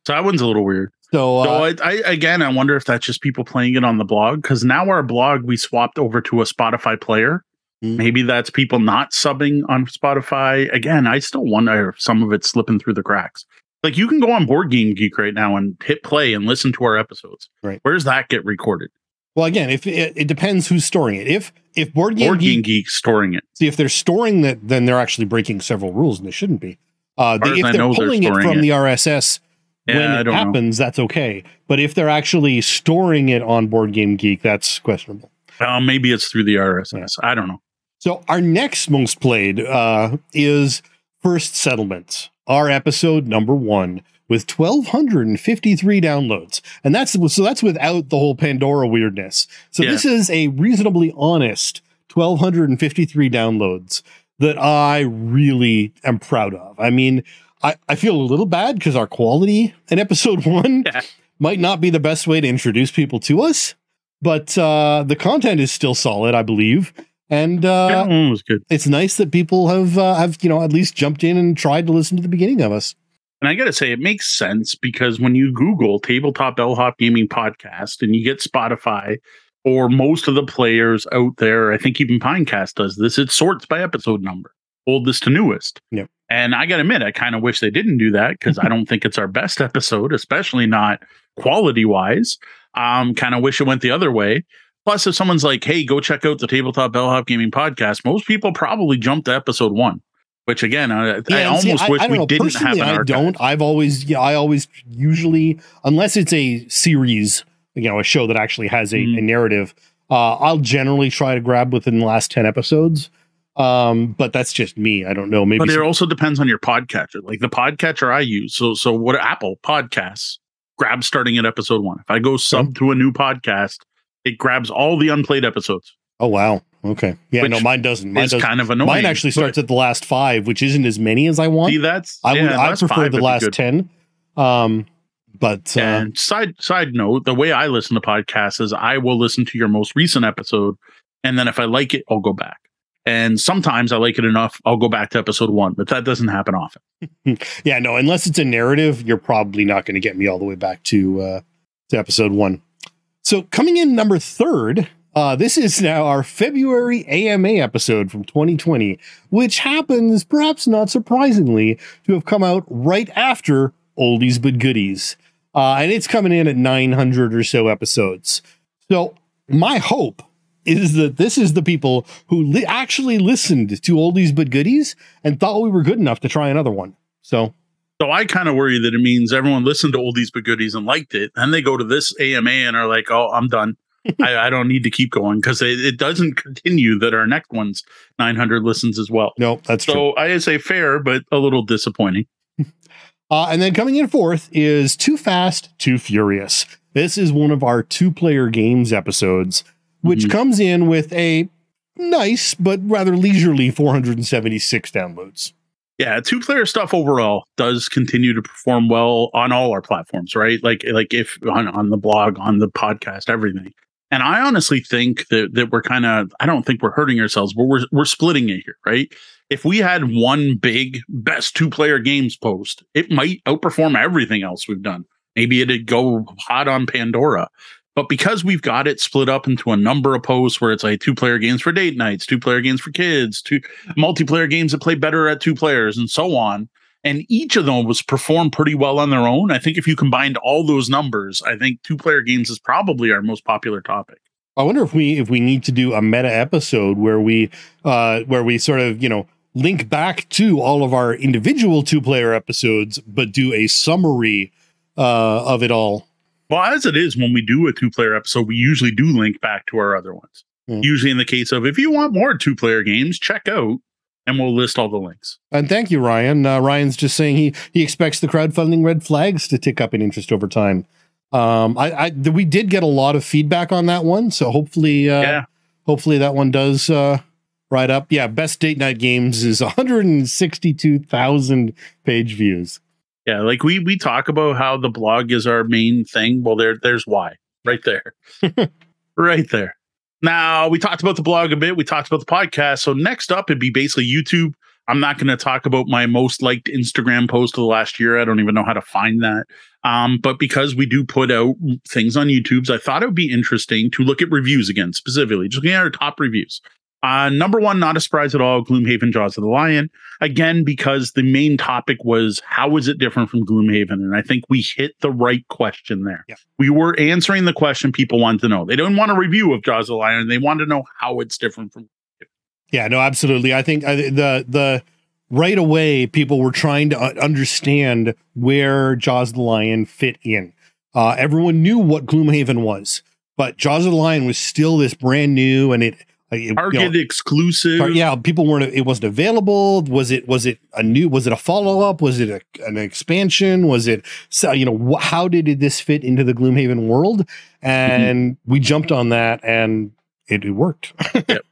that one's a little weird. So, uh, so I, I, again, I wonder if that's just people playing it on the blog, because now our blog, we swapped over to a Spotify player. Mm-hmm. Maybe that's people not subbing on Spotify. Again, I still wonder if some of it's slipping through the cracks. Like you can go on Board Game Geek right now and hit play and listen to our episodes. Right. Where does that get recorded? Well, again, if it, it depends who's storing it. If if Board Game, Board Game Geek, Geek's storing it. See, if they're storing that, then they're actually breaking several rules and they shouldn't be. Uh, they, if I they're pulling they're it from it. the R S S. When yeah, it happens, know. That's okay. But if they're actually storing it on Board Game Geek, that's questionable. Well, maybe it's through the R S S. Yeah. I don't know. So our next most played uh, is First Settlements, our episode number one, with one thousand two hundred fifty-three downloads, and that's so that's without the whole Pandora weirdness. So yeah. This is a reasonably honest one thousand two hundred fifty-three downloads that I really am proud of. I mean. I, I feel a little bad because our quality in episode one yeah. might not be the best way to introduce people to us, but uh, the content is still solid, I believe. And uh, yeah, it was good. It's nice that people have, uh, have, you know, at least jumped in and tried to listen to the beginning of us. And I got to say, it makes sense because when you Google Tabletop Bellhop Gaming Podcast and you get Spotify or most of the players out there, I think even Pinecast does this, it sorts by episode number, oldest to newest. Yep. And I got to admit, I kind of wish they didn't do that because I don't think it's our best episode, especially not quality wise. Um, kind of wish it went the other way. Plus, if someone's like, hey, go check out the Tabletop Bellhop Gaming Podcast, most people probably jumped to episode one, which again, I, yeah, I almost see, wish I, I we know. didn't Personally, have an I don't. I've always, yeah, I always usually, unless it's a series, you know, a show that actually has a, mm. a narrative, Uh, I'll generally try to grab within the last ten episodes. Um, but that's just me. I don't know. Maybe but it some- also depends on your podcatcher. Like the podcatcher I use. So, so what Apple Podcasts grabs starting at episode one. If I go sub okay. to a new podcast, it grabs all the unplayed episodes. Oh, wow. Okay. Yeah, which no, mine doesn't. Mine doesn't. Kind of annoying. Mine actually starts at the last five, which isn't as many as I want. See, that's I yeah, would I prefer the last ten. Um, but uh, and side side note, the way I listen to podcasts is I will listen to your most recent episode, and then if I like it, I'll go back. And sometimes I like it enough, I'll go back to episode one, but that doesn't happen often. Yeah, no, unless it's a narrative, you're probably not going to get me all the way back to uh, to episode one. So coming in number third, uh, this is now our February A M A episode from twenty twenty, which happens, perhaps not surprisingly, to have come out right after Oldies But Goodies. Uh, and it's coming in at nine hundred or so episodes. So my hope is that this is the people who li- actually listened to Oldies But Goodies and thought we were good enough to try another one. So so I kind of worry that it means everyone listened to Oldies But Goodies and liked it, and they go to this A M A and are like, oh, I'm done. I, I don't need to keep going, because it, it doesn't continue that our next one's nine hundred listens as well. No, that's so true. So I say fair, but a little disappointing. Uh, and then coming in fourth is Too Fast, Too Furious. This is one of our two-player games episodes, which mm-hmm. comes in with a nice but rather leisurely four hundred seventy-six downloads. Yeah, two-player stuff overall does continue to perform well on all our platforms, right? Like, like if on, on the blog, on the podcast, everything. And I honestly think that, that we're kind of, I don't think we're hurting ourselves, but we're we're splitting it here, right? If we had one big best two-player games post, it might outperform everything else we've done. Maybe it'd go hot on Pandora. But because we've got it split up into a number of posts where it's like two-player games for date nights, two-player games for kids, two multiplayer games that play better at two players, and so on, and each of them was performed pretty well on their own, I think if you combined all those numbers, I think two-player games is probably our most popular topic. I wonder if we if we need to do a meta episode where we uh, where we sort of, you know, link back to all of our individual two-player episodes, but do a summary uh, of it all. Well, as it is, when we do a two-player episode, we usually do link back to our other ones. Mm. Usually in the case of, if you want more two-player games, check out, and we'll list all the links. And thank you, Ryan. Uh, Ryan's just saying he he expects the crowdfunding red flags to tick up in interest over time. Um, I, I th- we did get a lot of feedback on that one, so hopefully, uh, yeah. hopefully that one does uh, ride up. Yeah, best date night games is one hundred sixty-two thousand page views. Yeah, like we we talk about how the blog is our main thing. Well, there there's why. Right there. Right there. Now, we talked about the blog a bit. We talked about the podcast. So next up, it'd be basically YouTube. I'm not going to talk about my most liked Instagram post of the last year. I don't even know how to find that. Um, but because we do put out things on YouTube, I thought it would be interesting to look at reviews again, specifically. Just looking at our top reviews. Uh, number one, not a surprise at all, Gloomhaven, Jaws of the Lion. Again, because the main topic was, how is it different from Gloomhaven? And I think we hit the right question there. Yeah. We were answering the question people wanted to know. They didn't want a review of Jaws of the Lion. They wanted to know how it's different from Gloomhaven. Yeah, no, absolutely. I think I, the the right away, people were trying to understand where Jaws of the Lion fit in. Uh, everyone knew what Gloomhaven was, but Jaws of the Lion was still this brand new, and it... It, Target you know, exclusive. Yeah, people weren't. It wasn't available. Was it? Was it a new? Was it a follow up? Was it a, an expansion? Was it? So you know, how did this fit into the Gloomhaven world? And mm-hmm. we jumped on that, and it, it worked. Yep.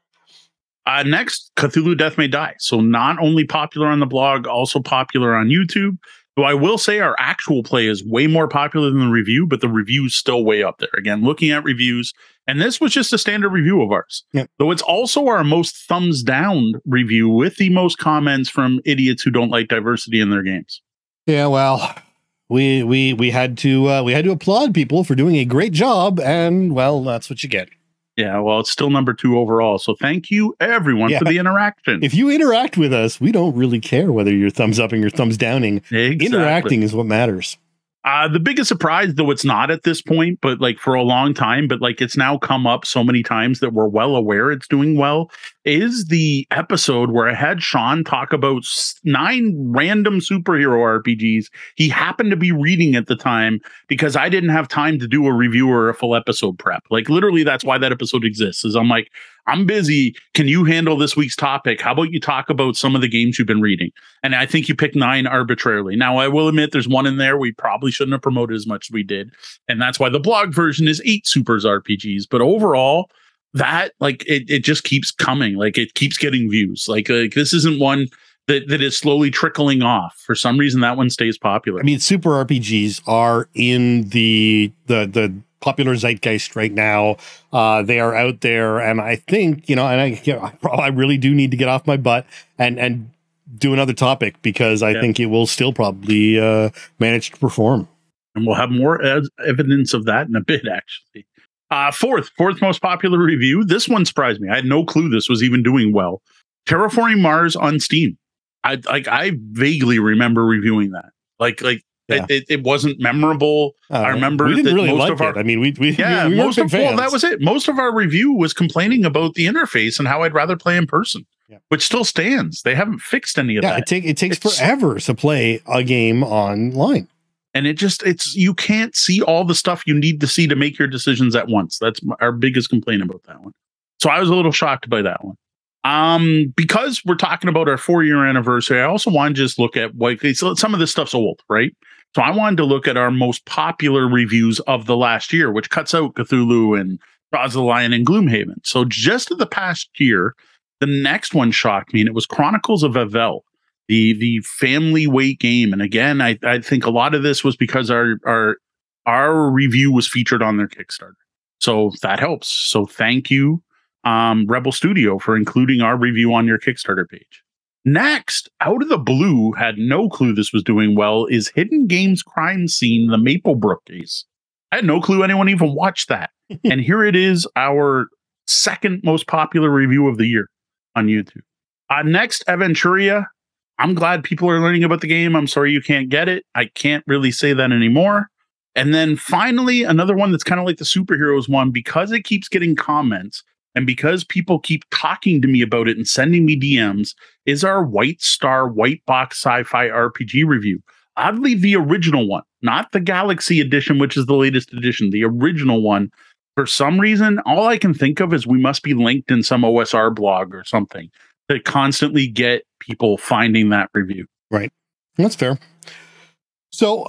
Uh, next, Cthulhu: Death May Die. So not only popular on the blog, also popular on YouTube. Though I will say our actual play is way more popular than the review, but the review's still way up there. Again, looking at reviews. And this was just a standard review of ours. Yep. Though it's also our most thumbs down review with the most comments from idiots who don't like diversity in their games. Yeah, well, we we we had to uh, we had to applaud people for doing a great job, and well, that's what you get. Yeah, well, it's still number two overall. So thank you everyone yeah. for the interaction. If you interact with us, we don't really care whether you're thumbs upping or thumbs downing. Exactly. Interacting is what matters. Uh, the biggest surprise, though it's not at this point, but like for a long time, but like it's now come up so many times that we're well aware it's doing well, is the episode where I had Sean talk about nine random superhero R P Gs he happened to be reading at the time, because I didn't have time to do a review or a full episode prep. Like, literally, that's why that episode exists, is I'm like, I'm busy. Can you handle this week's topic? How about you talk about some of the games you've been reading? And I think you picked nine arbitrarily. Now, I will admit there's one in there we probably shouldn't have promoted as much as we did. And that's why the blog version is eight Supers R P Gs. But overall, that, like, it, it just keeps coming. Like, it keeps getting views. Like, like this isn't one that, that is slowly trickling off. For some reason, that one stays popular. I mean, Super R P Gs are in the the the... popular zeitgeist right now. Uh, they are out there, and I think, you know, and I, you know, I, probably, I really do need to get off my butt and and do another topic, because I yeah. think it will still probably uh, manage to perform. And we'll have more as evidence of that in a bit, actually. Uh, fourth, fourth most popular review. This one surprised me. I had no clue this was even doing well. Terraforming Mars on Steam. I like. I vaguely remember reviewing that. Like, like. Yeah. It, it, it wasn't memorable. Uh, I remember we didn't really most like of our, it. I mean, we, we yeah, we, we most of well, that was it. Most of our review was complaining about the interface and how I'd rather play in person, yeah. which still stands. They haven't fixed any of yeah, that. It, take, it takes it's, forever to play a game online. And it just, it's, you can't see all the stuff you need to see to make your decisions at once. That's our biggest complaint about that one. So I was a little shocked by that one. Um, because we're talking about our four year anniversary, I also want to just look at what some of this stuff's old, right? So I wanted to look at our most popular reviews of the last year, which cuts out Cthulhu and Jaws of the Lion and Gloomhaven. So just of the past year, the next one shocked me, and it was Chronicles of Avel, the the family weight game. And again, I, I think a lot of this was because our our our review was featured on their Kickstarter. So that helps. So thank you, Um, Rebel Studio, for including our review on your Kickstarter page. Next, out of the blue, had no clue this was doing well, is Hidden Games Crime Scene, the Maplebrook case. I had no clue anyone even watched that. And here it is, our second most popular review of the year on YouTube. Uh, next, Aventuria. I'm glad people are learning about the game. I'm sorry you can't get it. I can't really say that anymore. And then finally, another one that's kind of like the superheroes one, because it keeps getting comments, and because people keep talking to me about it and sending me D Ms, is our White Star White Box Sci-Fi R P G review. Oddly, the original one, not the Galaxy Edition, which is the latest edition, the original one. For some reason, all I can think of is we must be linked in some O S R blog or something to constantly get people finding that review. Right. That's fair. So,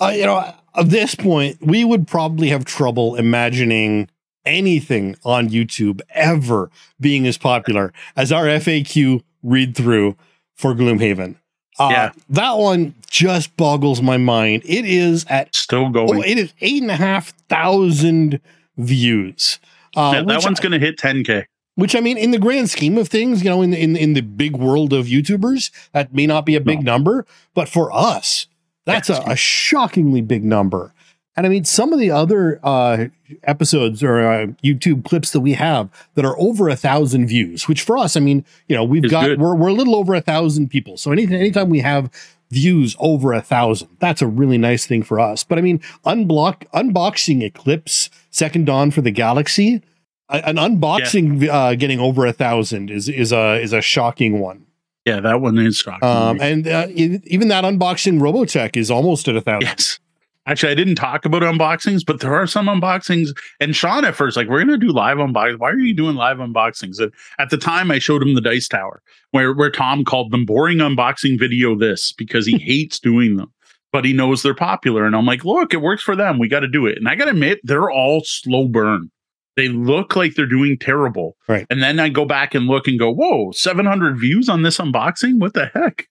uh, you know, at this point, we would probably have trouble imagining anything on YouTube ever being as popular as our F A Q read through for Gloomhaven. Uh, yeah. That one just boggles my mind. It is at still going. Oh, it is eight and a half thousand views. Uh, yeah, that one's going to hit ten K. Which, I mean, in the grand scheme of things, you know, in the, in, in the big world of YouTubers, that may not be a big no. number, but for us, that's a, a shockingly big number. And I mean, some of the other uh, episodes or uh, YouTube clips that we have that are over a thousand views, which for us, I mean, you know, we've it's got, good. we're we're a little over a thousand people. So anything, anytime we have views over a thousand, that's a really nice thing for us. But I mean, unblock unboxing Eclipse, Second Dawn for the Galaxy, an unboxing yeah. uh, getting over a thousand is is a is a shocking one. Yeah, that one is shocking. Um, and uh, even that unboxing Robotech is almost at a thousand. Yes. Actually, I didn't talk about unboxings, but there are some unboxings. And Sean at first, like, we're going to do live unboxings. Why are you doing live unboxings? And at the time, I showed him the Dice Tower, where, where Tom called them boring unboxing video this, because he hates doing them, but he knows they're popular. And I'm like, look, it works for them. We got to do it. And I got to admit, they're all slow burn. They look like they're doing terrible. Right. And then I go back and look and go, whoa, seven hundred views on this unboxing? What the heck?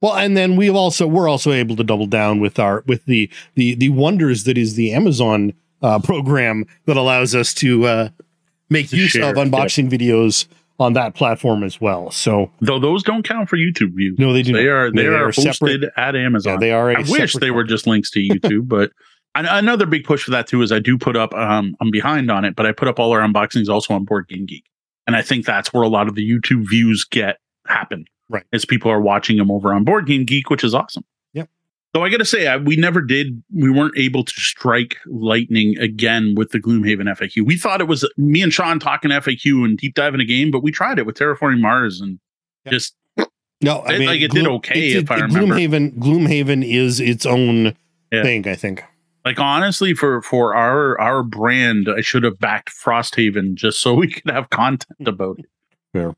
Well, and then we've also we're also able to double down with our with the the the wonders that is the Amazon uh, program that allows us to uh, make to use share. of unboxing yeah. videos on that platform as well. So though those don't count for YouTube views, no, they do. They not. are they, they are, are hosted separate. at Amazon. Yeah, they are. A I wish they were just links to YouTube, but another big push for that too is I do put up. Um, I'm behind on it, but I put up all our unboxings also on Board Game Geek, and I think that's where a lot of the YouTube views get happen. Right. As people are watching them over on Board Game Geek, which is awesome. Yep. Though I got to say, I, we never did. We weren't able to strike lightning again with the Gloomhaven F A Q. We thought it was me and Sean talking F A Q and deep diving a game, but we tried it with Terraforming Mars and yep. just no. I it, mean, like it Gloom, did okay it, it, if I remember. Gloomhaven, Gloomhaven is its own yeah. thing, I think. Like honestly, for, for our our brand, I should have backed Frosthaven just so we could have content about it. Fair.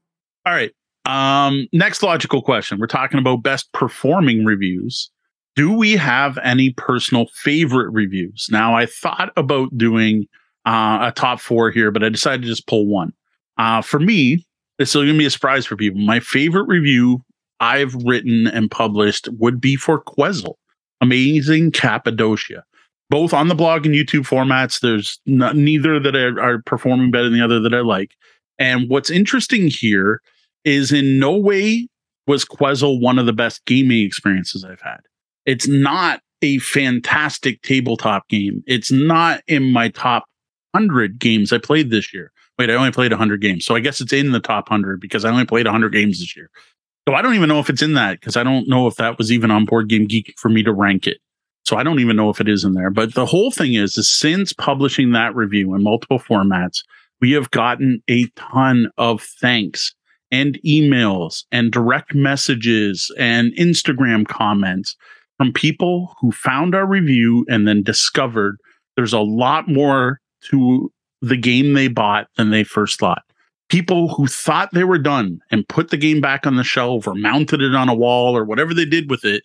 All right. Um, next logical question. We're talking about best performing reviews. Do we have any personal favorite reviews? Now, I thought about doing uh, a top four here, but I decided to just pull one. Uh, for me, this is going to be a surprise for people. My favorite review I've written and published would be for Quetzal, Amazing Cappadocia. Both on the blog and YouTube formats, there's not, neither that are, are performing better than the other that I like. And what's interesting here is in no way was Quetzal one of the best gaming experiences I've had. It's not a fantastic tabletop game. It's not in my top one hundred games I played this year. Wait, I only played one hundred games. So I guess it's in the top one hundred because I only played one hundred games this year. So I don't even know if it's in that because I don't know if that was even on Board Game Geek for me to rank it. So I don't even know if it is in there. But the whole thing is, is since publishing that review in multiple formats, we have gotten a ton of thanks and emails and direct messages and Instagram comments from people who found our review and then discovered there's a lot more to the game they bought than they first thought. People who thought they were done and put the game back on the shelf or mounted it on a wall or whatever they did with it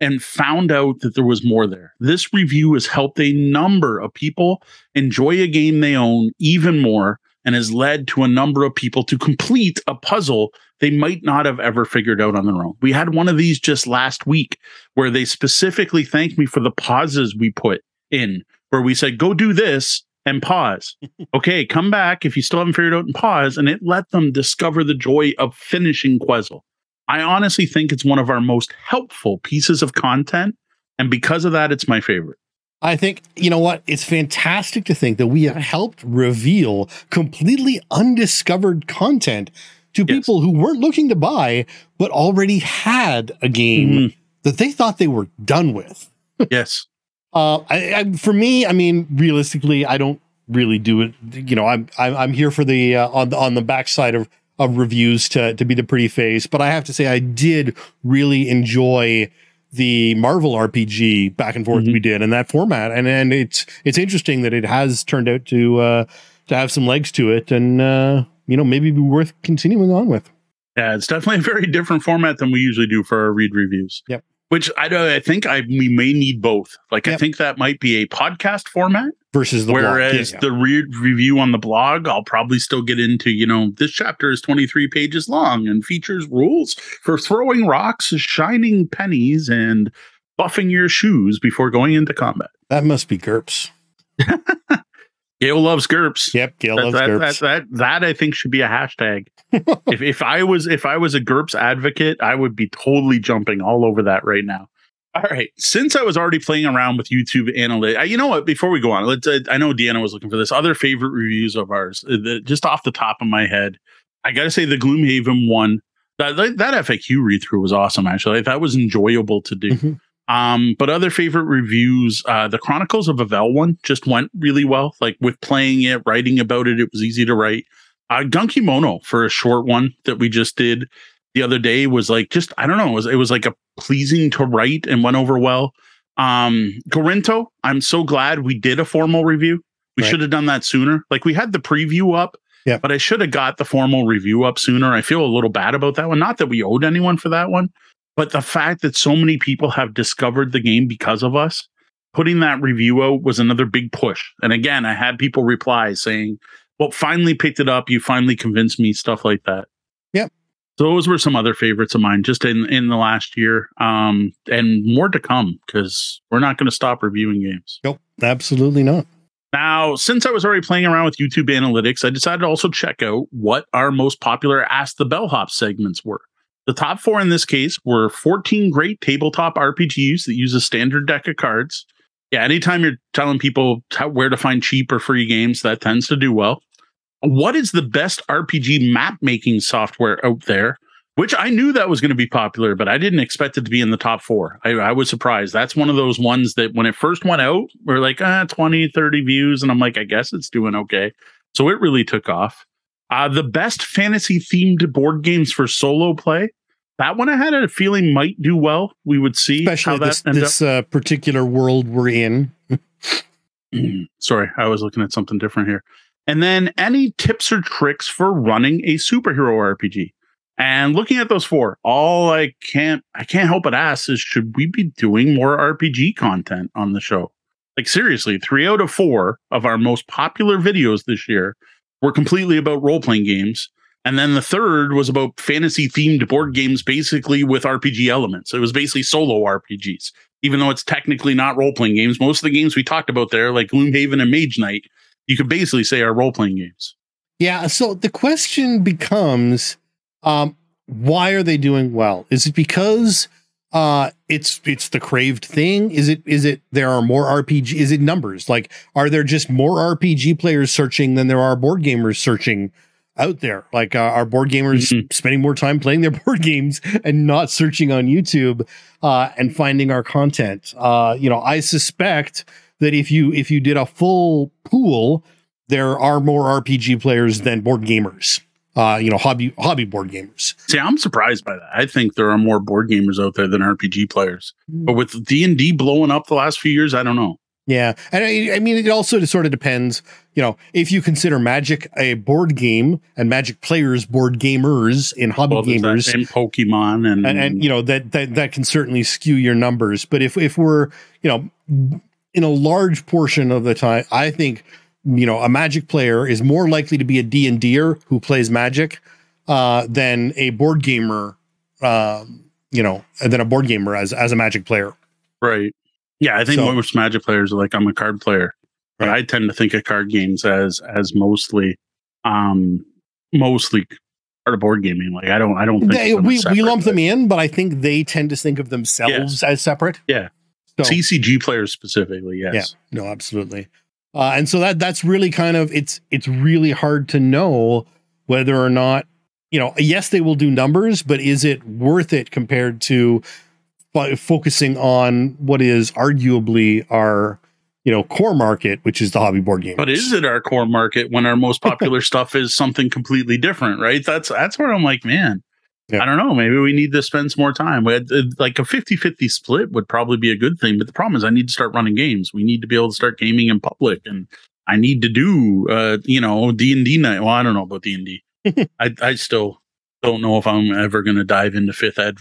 and found out that there was more there. This review has helped a number of people enjoy a game they own even more and has led to a number of people to complete a puzzle they might not have ever figured out on their own. We had one of these just last week where they specifically thanked me for the pauses we put in, where we said, go do this and pause. Okay, come back if you still haven't figured out and pause. And it let them discover the joy of finishing Quetzal. I honestly think it's one of our most helpful pieces of content. And because of that, it's my favorite. I think, you know what, it's fantastic to think that we have helped reveal completely undiscovered content to yes. people who weren't looking to buy, but already had a game mm-hmm. that they thought they were done with. Yes. Uh, I, I, for me, I mean, realistically, I don't really do it. You know, I'm I'm, I'm here for the uh, on the on the backside of of reviews to to be the pretty face. But I have to say, I did really enjoy the Marvel R P G back and forth mm-hmm. we did in that format, and and it's it's interesting that it has turned out to uh, to have some legs to it, and. Uh, you know, maybe be worth continuing on with. Yeah, it's definitely a very different format than we usually do for our read reviews. Yep. Which I do, I think I we may need both. Like, yep. I think that might be a podcast format versus the whereas blog. Yeah, yeah. the read review on the blog, I'll probably still get into, you know, this chapter is twenty-three pages long and features rules for throwing rocks, shining pennies, and buffing your shoes before going into combat. That must be GURPS. Gail loves GURPS. Yep, Gail that, loves that, GURPS. That, that, that I think should be a hashtag. if if I was if I was a GURPS advocate, I would be totally jumping all over that right now. All right, since I was already playing around with YouTube analytics, you know what? Before we go on, let's. I, I know Deanna was looking for this. Other favorite reviews of ours, the, just off the top of my head, I got to say the Gloomhaven one. That that F A Q read through was awesome. Actually, that was enjoyable to do. Mm-hmm. Um, but other favorite reviews, uh, the Chronicles of Avel one just went really well, like with playing it, writing about it. It was easy to write. Uh, Gunkimono for a short one that we just did the other day was like, just, I don't know. It was, it was like a pleasing to write and went over well. Um, Gorinto, I'm so glad we did a formal review. We right. should have done that sooner. Like we had the preview up, yeah. but I should have got the formal review up sooner. I feel a little bad about that one. Not that we owed anyone for that one. But the fact that so many people have discovered the game because of us, putting that review out was another big push. And again, I had people reply saying, well, finally picked it up. You finally convinced me, stuff like that. Yep. So those were some other favorites of mine just in, in the last year. Um, and more to come because we're not going to stop reviewing games. Nope, absolutely not. Now, since I was already playing around with YouTube analytics, I decided to also check out what our most popular Ask the Bellhop segments were. The top four in this case were fourteen great tabletop R P Gs that use a standard deck of cards. Yeah, anytime you're telling people t- where to find cheap or free games, that tends to do well. What is the best R P G map making software out there? which I knew that was going to be popular, but I didn't expect it to be in the top four. I, I was surprised. That's one of those ones that when it first went out, we we're like, ah, twenty, thirty views. And I'm like, I guess it's doing okay. So it really took off. Uh, the best fantasy themed board games for solo play. That one I had a feeling might do well. We would see Especially how that this, ended this up. Uh, particular world we're in. Sorry, I was looking at something different here. And then any tips or tricks for running a superhero R P G? And looking at those four, all I can't I can't help but ask is, should we be doing more R P G content on the show? Like, seriously, three out of four of our most popular videos this year were completely about role-playing games. And then the third was about fantasy-themed board games, basically with R P G elements. It was basically solo R P Gs, even though it's technically not role-playing games. Most of the games we talked about there, like Gloomhaven and Mage Knight, you could basically say are role-playing games. Yeah, so the question becomes... Um, why are they doing well? Is it because uh, it's it's the craved thing? Is it is it there are more R P G? Is it numbers? Like, are there just more R P G players searching than there are board gamers searching out there? Like, uh, are board gamers mm-hmm. spending more time playing their board games and not searching on YouTube uh, and finding our content? Uh, you know, I suspect that if you if you did a full pool, there are more R P G players than board gamers. Uh, you know, hobby hobby board gamers. See, I'm surprised by that. I think there are more board gamers out there than R P G players. But with D and D blowing up the last few years, I don't know. Yeah. And I, I mean, it also sort of depends, you know, if you consider Magic a board game and Magic players board gamers in hobby well, gamers. And Pokemon. And, and, and, you know, that, that that can certainly skew your numbers. But if if we're, you know, in a large portion of the time, I think... you know, a Magic player is more likely to be a D and D-er who plays Magic uh, than a board gamer, uh, you know, than a board gamer as, as a Magic player. Right. Yeah, I think so, most Magic players are like, I'm a card player. But right. I tend to think of card games as as mostly, um, mostly part of board gaming. Like, I don't, I don't think they, we, we lump them in, but I think they tend to think of themselves yes. as separate. Yeah. So, C C G players specifically, yes. Yeah, no, absolutely. Uh, and so that that's really kind of it's it's really hard to know whether or not, you know, yes, they will do numbers, but is it worth it compared to f- focusing on what is arguably our, you know, core market, which is the hobby board game. But is it our core market when our most popular stuff is something completely different? Right. That's that's where I'm like, man, yeah. I don't know. Maybe we need to spend some more time. We had, uh, like a fifty-fifty split would probably be a good thing. But the problem is I need to start running games. We need to be able to start gaming in public. And I need to do, uh, you know, D and D night. Well, I don't know about D and D. I, I still don't know if I'm ever going to dive into fifth ed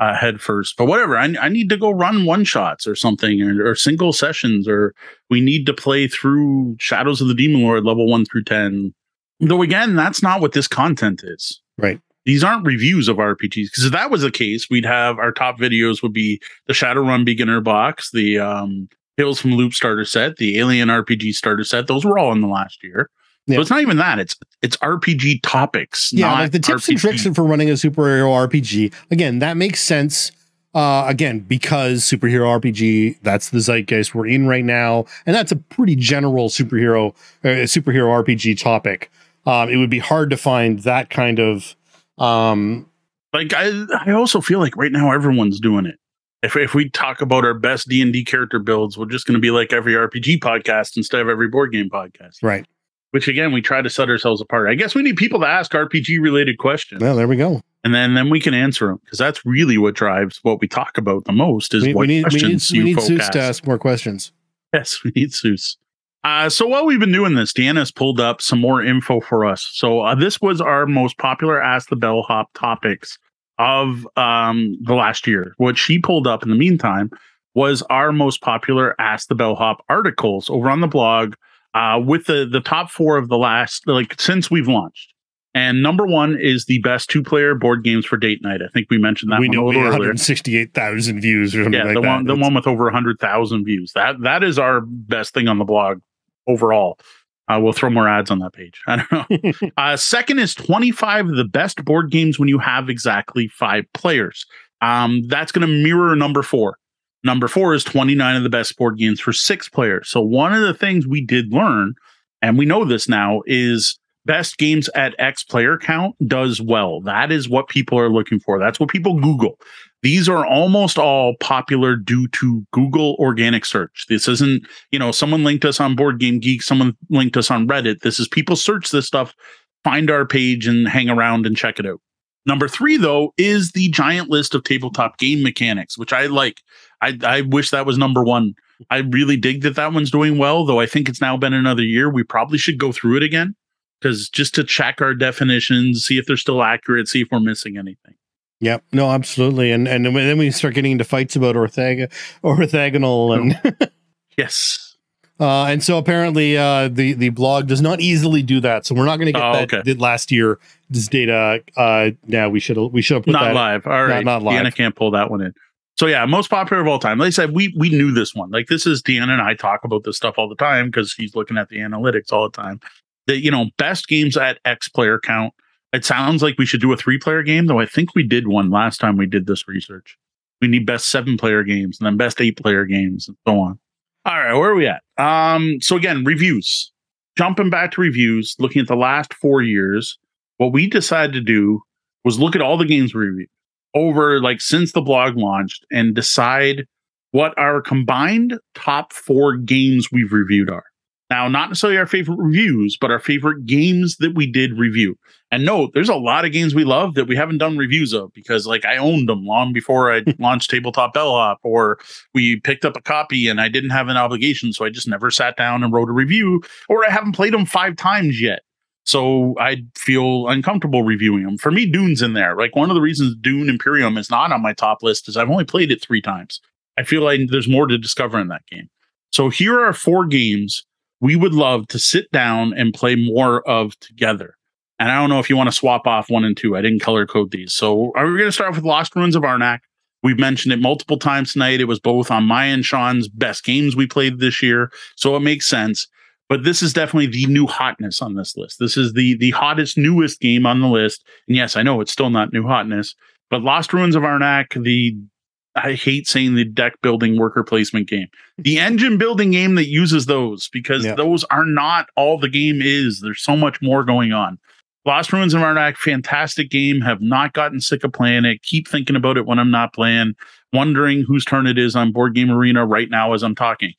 uh, head first. But whatever, I, I need to go run one-shots or something or, or single sessions. Or we need to play through Shadows of the Demon Lord level one through ten. Though, again, that's not what this content is. Right. These aren't reviews of R P Gs, because if that was the case, we'd have our top videos would be the Shadowrun Beginner Box, the um, Tales from the Loop Starter Set, the Alien R P G Starter Set. Those were all in the last year. Yeah. So it's not even that. It's it's R P G topics. Yeah, not like the tips R P G. And tricks for running a superhero R P G. Again, that makes sense. Uh, again, because superhero R P G, that's the zeitgeist we're in right now. And that's a pretty general superhero uh, superhero R P G topic. Um, it would be hard to find that kind of... Um, like I, I also feel like right now everyone's doing it. If if we talk about our best D and D character builds, we're just going to be like every R P G podcast instead of every board game podcast, right? Which again, we try to set ourselves apart. I guess we need people to ask R P G related questions. Well, there we go, and then then we can answer them because that's really what drives what we talk about the most. Is we, what we need, questions we need, you we need Seuss to ask more questions. Yes, we need Seuss. Uh, so while we've been doing this, Deanna's pulled up some more info for us. So uh, this was our most popular Ask the Bellhop topics of um, the last year. What she pulled up in the meantime was our most popular Ask the Bellhop articles over on the blog uh, with the, the top four of the last, like since we've launched. And number one is the best two-player board games for date night. I think we mentioned that we one know a little earlier. one hundred sixty-eight thousand views or something yeah, like the that. One, the it's... one with over one hundred thousand views. That That is our best thing on the blog. Overall, uh, we'll throw more ads on that page. I don't know. uh, second is twenty-five of the best board games when you have exactly five players. Um, that's going to mirror number four. Number four is twenty-nine of the best board games for six players. So one of the things we did learn, and we know this now, is best games at X player count does well. That is what people are looking for. That's what people Google. These are almost all popular due to Google organic search. This isn't, you know, someone linked us on Board Game Geek, someone linked us on Reddit. This is people search this stuff, find our page, and hang around and check it out. Number three, though, is the giant list of tabletop game mechanics, which I like. I, I wish that was number one. I really dig that that one's doing well, though I think it's now been another year. We probably should go through it again, because just to check our definitions, see if they're still accurate, see if we're missing anything. Yep. No, absolutely. And and then we start getting into fights about orthag- orthogonal. And oh. Yes. Uh, and so apparently uh, the, the blog does not easily do that. So we're not going to get oh, that okay. did last year. This data. Uh, yeah, we should we should have put not that. Live. All right. Not, not live. Deanna can't pull that one in. So yeah, most popular of all time. Like I said, we, we knew this one. Like this is Deanna and I talk about this stuff all the time because she's looking at the analytics all the time. The, you know, best games at X player count. It sounds like we should do a three-player game, though I think we did one last time we did this research. We need best seven-player games and then best eight-player games and so on. All right, where are we at? Um, so again, reviews. Jumping back to reviews, looking at the last four years, what we decided to do was look at all the games we reviewed over, like, since the blog launched and decide what our combined top four games we've reviewed are. Now, not necessarily our favorite reviews, but our favorite games that we did review. And note, there's a lot of games we love that we haven't done reviews of because, like, I owned them long before I launched Tabletop Bellhop, or we picked up a copy and I didn't have an obligation, so I just never sat down and wrote a review, or I haven't played them five times yet. So I feel uncomfortable reviewing them. For me, Dune's in there. Like, one of the reasons Dune Imperium is not on my top list is I've only played it three times. I feel like there's more to discover in that game. So here are four games we would love to sit down and play more of together. And I don't know if you want to swap off one and two. I didn't color code these. So are we going to start with Lost Ruins of Arnak? We've mentioned it multiple times tonight. It was both on my and Sean's best games we played this year. So it makes sense. But this is definitely the new hotness on this list. This is the, the hottest, newest game on the list. And yes, I know it's still not new hotness. But Lost Ruins of Arnak, the... I hate saying the deck building worker placement game, the engine building game that uses those, because yeah. those are not all the game is. There's so much more going on. Lost Ruins of Arnak, fantastic game. Have not gotten sick of playing it. Keep thinking about it when I'm not playing, wondering whose turn it is on Board Game Arena right now as I'm talking.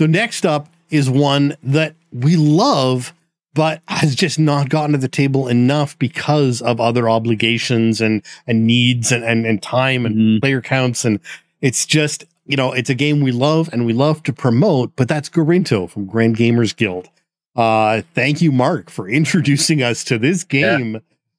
So next up is one that we love, but has just not gotten to the table enough because of other obligations and, and needs and, and, and time and mm-hmm. player counts. And it's just, you know, it's a game we love and we love to promote, but that's Gorinto from Grand Gamers Guild. Uh, thank you, Mark, for introducing us to this game,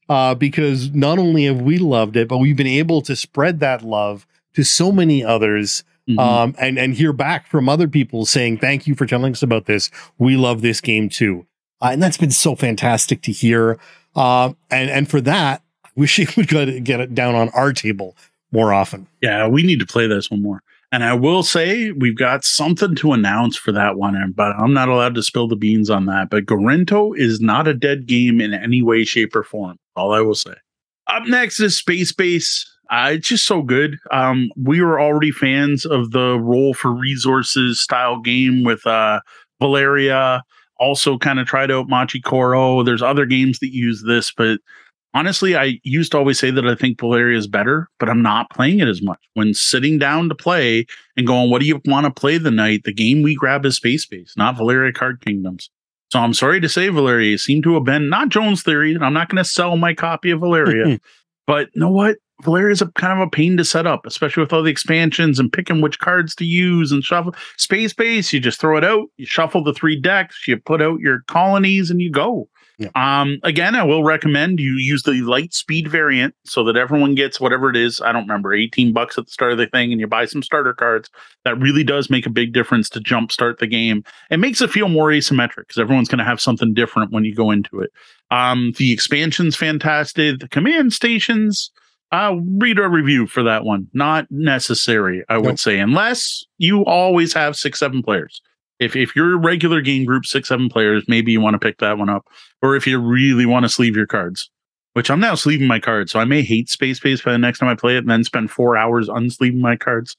yeah. uh, because not only have we loved it, but we've been able to spread that love to so many others. Mm-hmm. Um, and, and hear back from other people saying, thank you for telling us about this. We love this game too. Uh, and that's been so fantastic to hear. Uh, and, and for that, I wish it would go get it down on our table more often. Yeah, we need to play this one more. And I will say we've got something to announce for that one, but I'm not allowed to spill the beans on that. But Gorinto is not a dead game in any way, shape, or form. All I will say. Up next is Space Base. Uh, it's just so good. Um, we were already fans of the Roll for Resources style game with uh, Valeria. Also kind of tried out Machikoro. There's other games that use this, but honestly, I used to always say that I think Valeria is better, but I'm not playing it as much. When sitting down to play and going, what do you want to play the night? The game we grab is Space Base, not Valeria Card Kingdoms. So I'm sorry to say Valeria seemed to have been not Jones Theory, and I'm not going to sell my copy of Valeria, but you know what? Valeria is a kind of a pain to set up, especially with all the expansions and picking which cards to use and shuffle. Space Base, you just throw it out, you shuffle the three decks, you put out your colonies, and you go. Yeah. Um, again, I will recommend you use the light speed variant so that everyone gets whatever it is. I don't remember, eighteen bucks at the start of the thing, and you buy some starter cards. That really does make a big difference to jumpstart the game. It makes it feel more asymmetric because everyone's going to have something different when you go into it. Um, the expansion's fantastic. The command stations... I'll read a review for that one. Not necessary, I would nope. say, unless you always have six, seven players. If if you're a regular game group, six, seven players, maybe you want to pick that one up. Or if you really want to sleeve your cards, which I'm now sleeving my cards. So I may hate Space Base by the next time I play it and then spend four hours unsleeving my cards.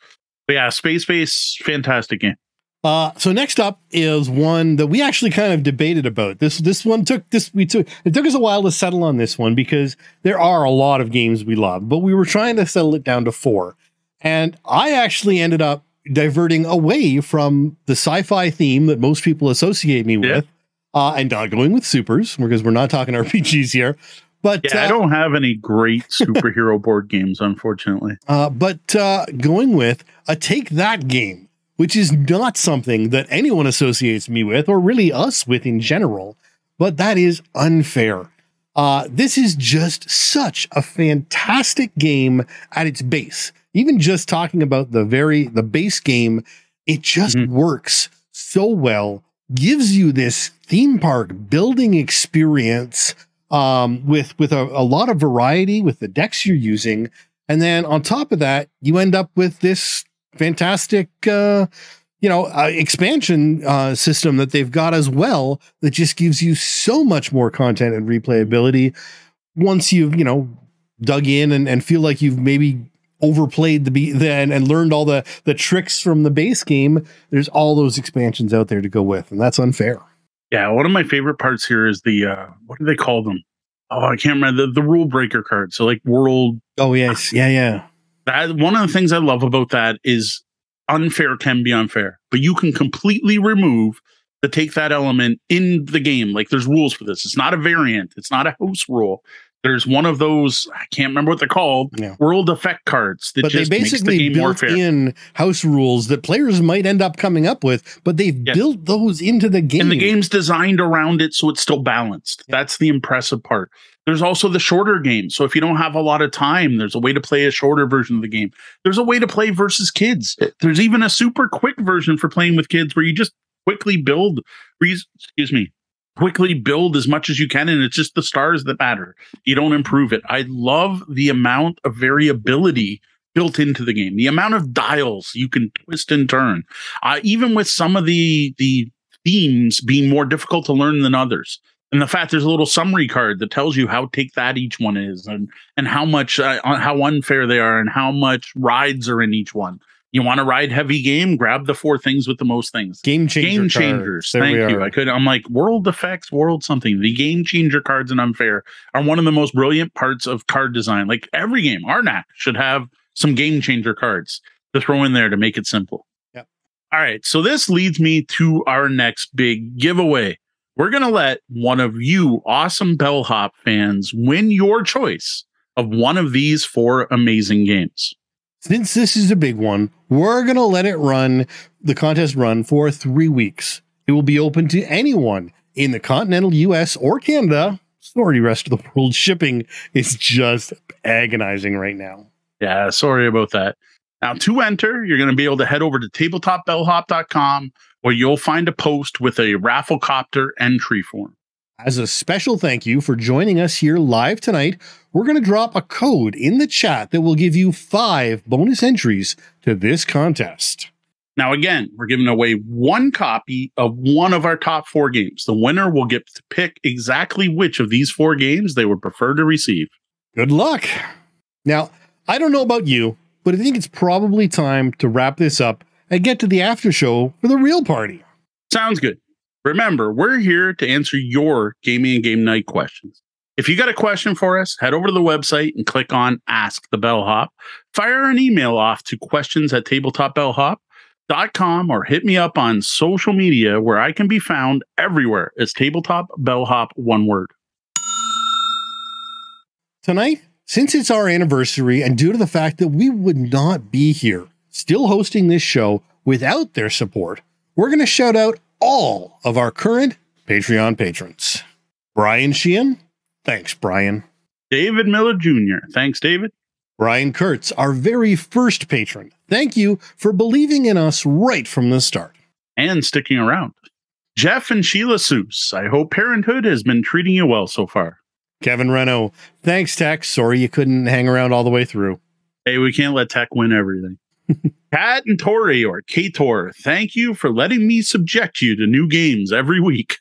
But yeah, Space Base, fantastic game. Uh, so next up is one that we actually kind of debated about. This this one took this we took it took us a while to settle on this one because there are a lot of games we love, but we were trying to settle it down to four. And I actually ended up diverting away from the sci-fi theme that most people associate me yeah. with, uh, and not going with supers because we're not talking R P Gs here. But yeah, uh, I don't have any great superhero board games, unfortunately. Uh, but uh, going with a Take That game, which is not something that anyone associates me with, or really us with in general, but that is Unfair. Uh, this is just such a fantastic game at its base. Even just talking about the very, the base game, it just mm-hmm. works so well, gives you this theme park building experience um, with, with a, a lot of variety with the decks you're using. And then on top of that, you end up with this fantastic, uh, you know, uh, expansion uh, system that they've got as well that just gives you so much more content and replayability once you've, you know, dug in and, and feel like you've maybe overplayed the beat then and learned all the, the tricks from the base game. There's all those expansions out there to go with, and that's Unfair. Yeah, one of my favorite parts here is the, uh, what do they call them? Oh, I can't remember, the, the rule breaker card. So like world. Oh, yes. Yeah, yeah. That, one of the things I love about that is Unfair can be unfair, but you can completely remove the Take That element in the game. Like there's rules for this. It's not a variant. It's not a house rule. There's one of those, I can't remember what they're called, yeah. world effect cards. That but just they basically makes the game built more fair. In house rules that players might end up coming up with, but they've yes. built those into the game. And the game's designed around it, so it's still balanced. Yeah. That's the impressive part. There's also the shorter game. So if you don't have a lot of time, there's a way to play a shorter version of the game. There's a way to play versus kids. There's even a super quick version for playing with kids where you just quickly build, excuse me, quickly build as much as you can, and it's just the stars that matter. You don't improve it. I love the amount of variability built into the game, the amount of dials you can twist and turn, uh, even with some of the the themes being more difficult to learn than others. And the fact there's a little summary card that tells you how Take That each one is, and and how much uh, how unfair they are, and how much rides are in each one. You want to ride heavy game? Grab the four things with the most things. Game changer game changers. Thank you. I could. I'm like world effects, world something. The game changer cards in Unfair are one of the most brilliant parts of card design. Like every game, Arnak should have some game changer cards to throw in there to make it simple. Yep. All right. So this leads me to our next big giveaway. We're gonna let one of you awesome Bellhop fans win your choice of one of these four amazing games. Since this is a big one, we're going to let it run, the contest run, for three weeks. It will be open to anyone in the continental U S or Canada. Sorry, rest of the world. Shipping is just agonizing right now. Yeah, sorry about that. Now, to enter, you're going to be able to head over to tabletop bellhop dot com, where you'll find a post with a Rafflecopter entry form. As a special thank you for joining us here live tonight, we're going to drop a code in the chat that will give you five bonus entries to this contest. Now, again, we're giving away one copy of one of our top four games. The winner will get to pick exactly which of these four games they would prefer to receive. Good luck. Now, I don't know about you, but I think it's probably time to wrap this up and get to the after show for the real party. Sounds good. Remember, we're here to answer your gaming and game night questions. If you got a question for us, head over to the website and click on Ask the Bellhop. Fire an email off to questions at tabletop bellhop dot com or hit me up on social media where I can be found everywhere as Tabletop Bellhop, one word. Tonight, since it's our anniversary and due to the fact that we would not be here, still hosting this show without their support, we're going to shout out all of our current Patreon patrons. Brian Sheehan. Thanks, Brian. David Miller Junior Thanks, David. Brian Kurtz, our very first patron. Thank you for believing in us right from the start. And sticking around. Jeff and Sheila Seuss, I hope parenthood has been treating you well so far. Kevin Reno. Thanks, Tech. Sorry you couldn't hang around all the way through. Hey, we can't let Tech win everything. Kat and Tori, or Kator, thank you for letting me subject you to new games every week.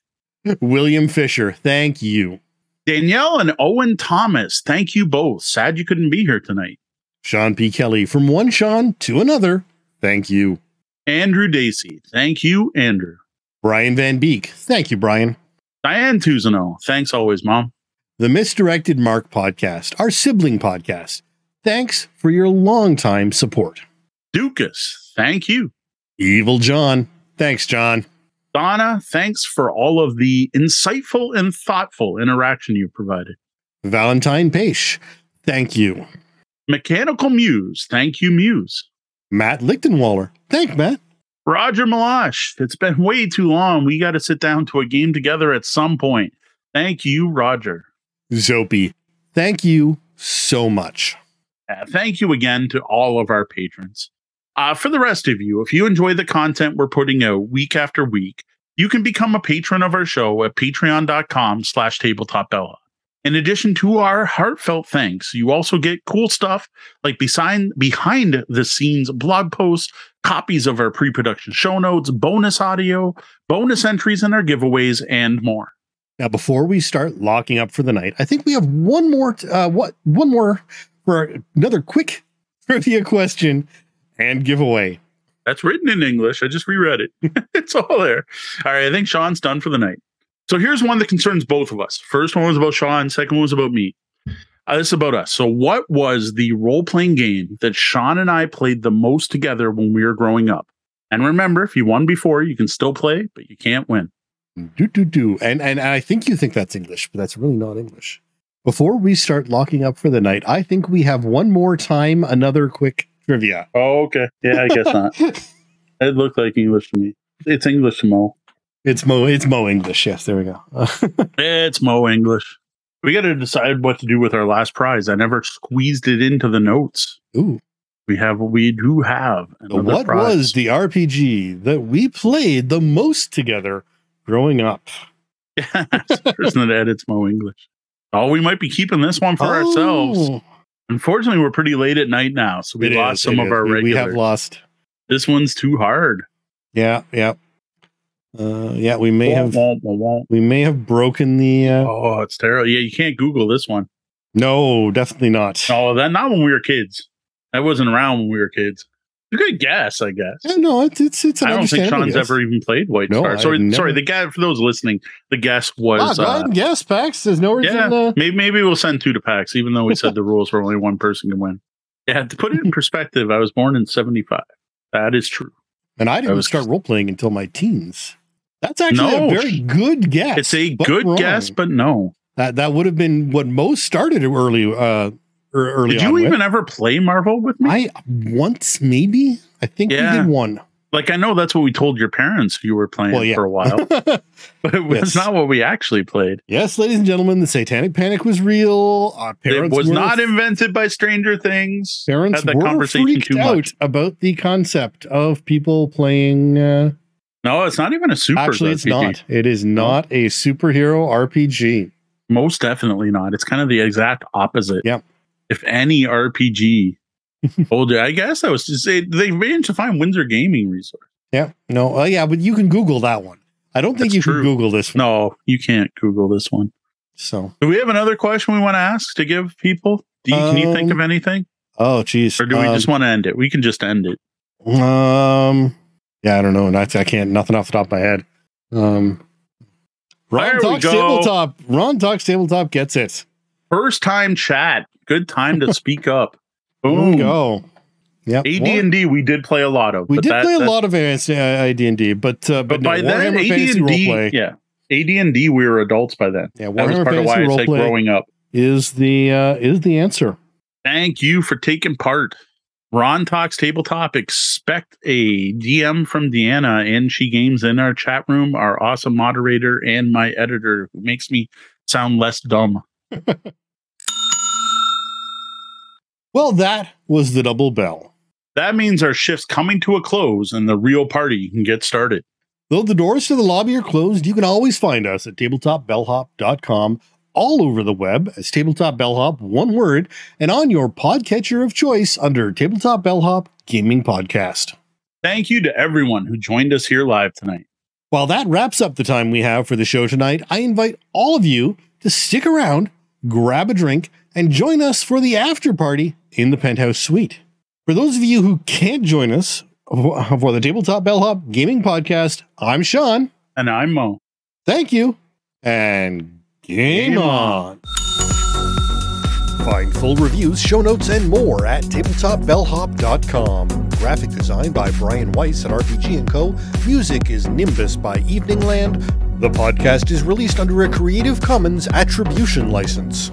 William Fisher, thank you. Danielle and Owen Thomas, thank you both. Sad you couldn't be here tonight. Sean P. Kelly, from one Sean to another, thank you. Andrew Dacey. Thank you, Andrew. Brian Van Beek. Thank you, Brian. Diane Tuzzano. Thanks always, Mom. The Misdirected Mark Podcast, our sibling podcast. Thanks for your longtime support. Dukas. Thank you. Evil John. Thanks, John. Donna, thanks for all of the insightful and thoughtful interaction you provided. Valentine Pache, thank you. Mechanical Muse, thank you, Muse. Matt Lichtenwaller, thank Matt. Roger Malash, it's been way too long. We got to sit down to a game together at some point. Thank you, Roger. Zopi, thank you so much. Uh, thank you again to all of our patrons. Uh, for the rest of you, if you enjoy the content we're putting out week after week, you can become a patron of our show at patreon.com slash tabletopbella. In addition to our heartfelt thanks, you also get cool stuff like behind, behind the scenes blog posts, copies of our pre-production show notes, bonus audio, bonus entries in our giveaways, and more. Now, before we start locking up for the night, I think we have one more, t- uh, what, one more for another quick trivia question. And giveaway. That's written in English. I just reread it. It's all there. All right. I think Sean's done for the night. So here's one that concerns both of us. First one was about Sean. Second one was about me. Uh, this is about us. So what was the role-playing game that Sean and I played the most together when we were growing up? And remember, if you won before, you can still play, but you can't win. Do, do, do. And, and I think you think that's English, but that's really not English. Before we start locking up for the night, I think we have one more time, another quick trivia. Oh, okay. Yeah, I guess not. It looked like English to me. It's English to Mo. It's Mo. It's Mo English. Yes, there we go. It's Mo English. We got to decide what to do with our last prize. I never squeezed it into the notes. Ooh, we have. We do have. What prize. Was the R P G that we played the most together growing up? Yeah, it's the person that edits Mo English. Oh, we might be keeping this one for oh. ourselves. Unfortunately, we're pretty late at night now, so we it lost is, some of is. our regulars. We have lost. This one's too hard. Yeah, yeah, uh, yeah. We may womp, have womp, womp. we may have broken the. Uh, oh, it's terrible. Yeah, you can't Google this one. No, definitely not. Oh, that not when we were kids. That wasn't around when we were kids. You could guess, I guess. Yeah, no, it's it's. it's an I don't think Sean's guess. ever even played White no, Star. Sorry, never... sorry. The guy for those listening, the guess was. Ah, go ahead and guess, Pax. There's no reason. Yeah, to... maybe maybe we'll send two to Pax, even though we said the rules were only one person can win. Yeah, to put it in perspective, I was born in seventy-five. That is true. And I didn't I start just... role playing until my teens. That's actually no, a very good guess. It's a good wrong. guess, but no, that that would have been what most started early. Uh, Early did you on even with. ever play Marvel with me? I once, maybe. I think yeah. we did one. Like, I know that's what we told your parents you were playing well, yeah. for a while, but it was yes. not what we actually played. Yes, ladies and gentlemen, the Satanic Panic was real. Our parents it was not f- invented by Stranger Things. Parents had that were conversation freaked too much. out about the concept of people playing. Uh, no, it's not even a super. Actually, R P G. It's not. It is not no. a superhero R P G. Most definitely not. It's kind of the exact opposite. Yep. If any R P G older, I guess I was just saying they managed to find Windsor Gaming Resource. Yeah, no, uh, yeah, but you can Google that one. I don't think That's you true. can Google this one. No, you can't Google this one. So, do we have another question we want to ask to give people? Do you, um, can you think of anything? Oh, geez. Or do we um, just want to end it? We can just end it. Um, yeah, I don't know. I, I can't. Nothing off the top of my head. Um, Ron talks tabletop. Ron talks tabletop gets it. First time chat. Good time to speak up. Boom. Go. Yep. A D and D, we did play a lot of. We did that, play a that, lot of A D and D, but uh, but, but no, by then, A D and D, yeah, A D and D, we were adults by then. Yeah, Warhammer that was part Fantasy of why I said growing up is the uh, is the answer. Thank you for taking part. Ron talks tabletop. Expect a D M from Deanna and She Games in our chat room. Our awesome moderator and my editor who makes me sound less dumb. Well, that was the double bell. That means our shift's coming to a close and the real party can get started. Though the doors to the lobby are closed, you can always find us at tabletop bellhop dot com, all over the web as Tabletop Bellhop, one word, and on your podcatcher of choice under Tabletop Bellhop Gaming Podcast. Thank you to everyone who joined us here live tonight. While that wraps up the time we have for the show tonight, I invite all of you to stick around, grab a drink, and join us for the after party in the penthouse suite. For those of you who can't join us For the Tabletop Bellhop Gaming Podcast, I'm Sean. And I'm Mo. Thank you. And game, game on. on. Find full reviews, show notes, and more at tabletop bellhop dot com. Graphic design by Brian Weiss at R P G and Co. Music is Nimbus by Eveningland. The podcast is released under a Creative Commons Attribution license.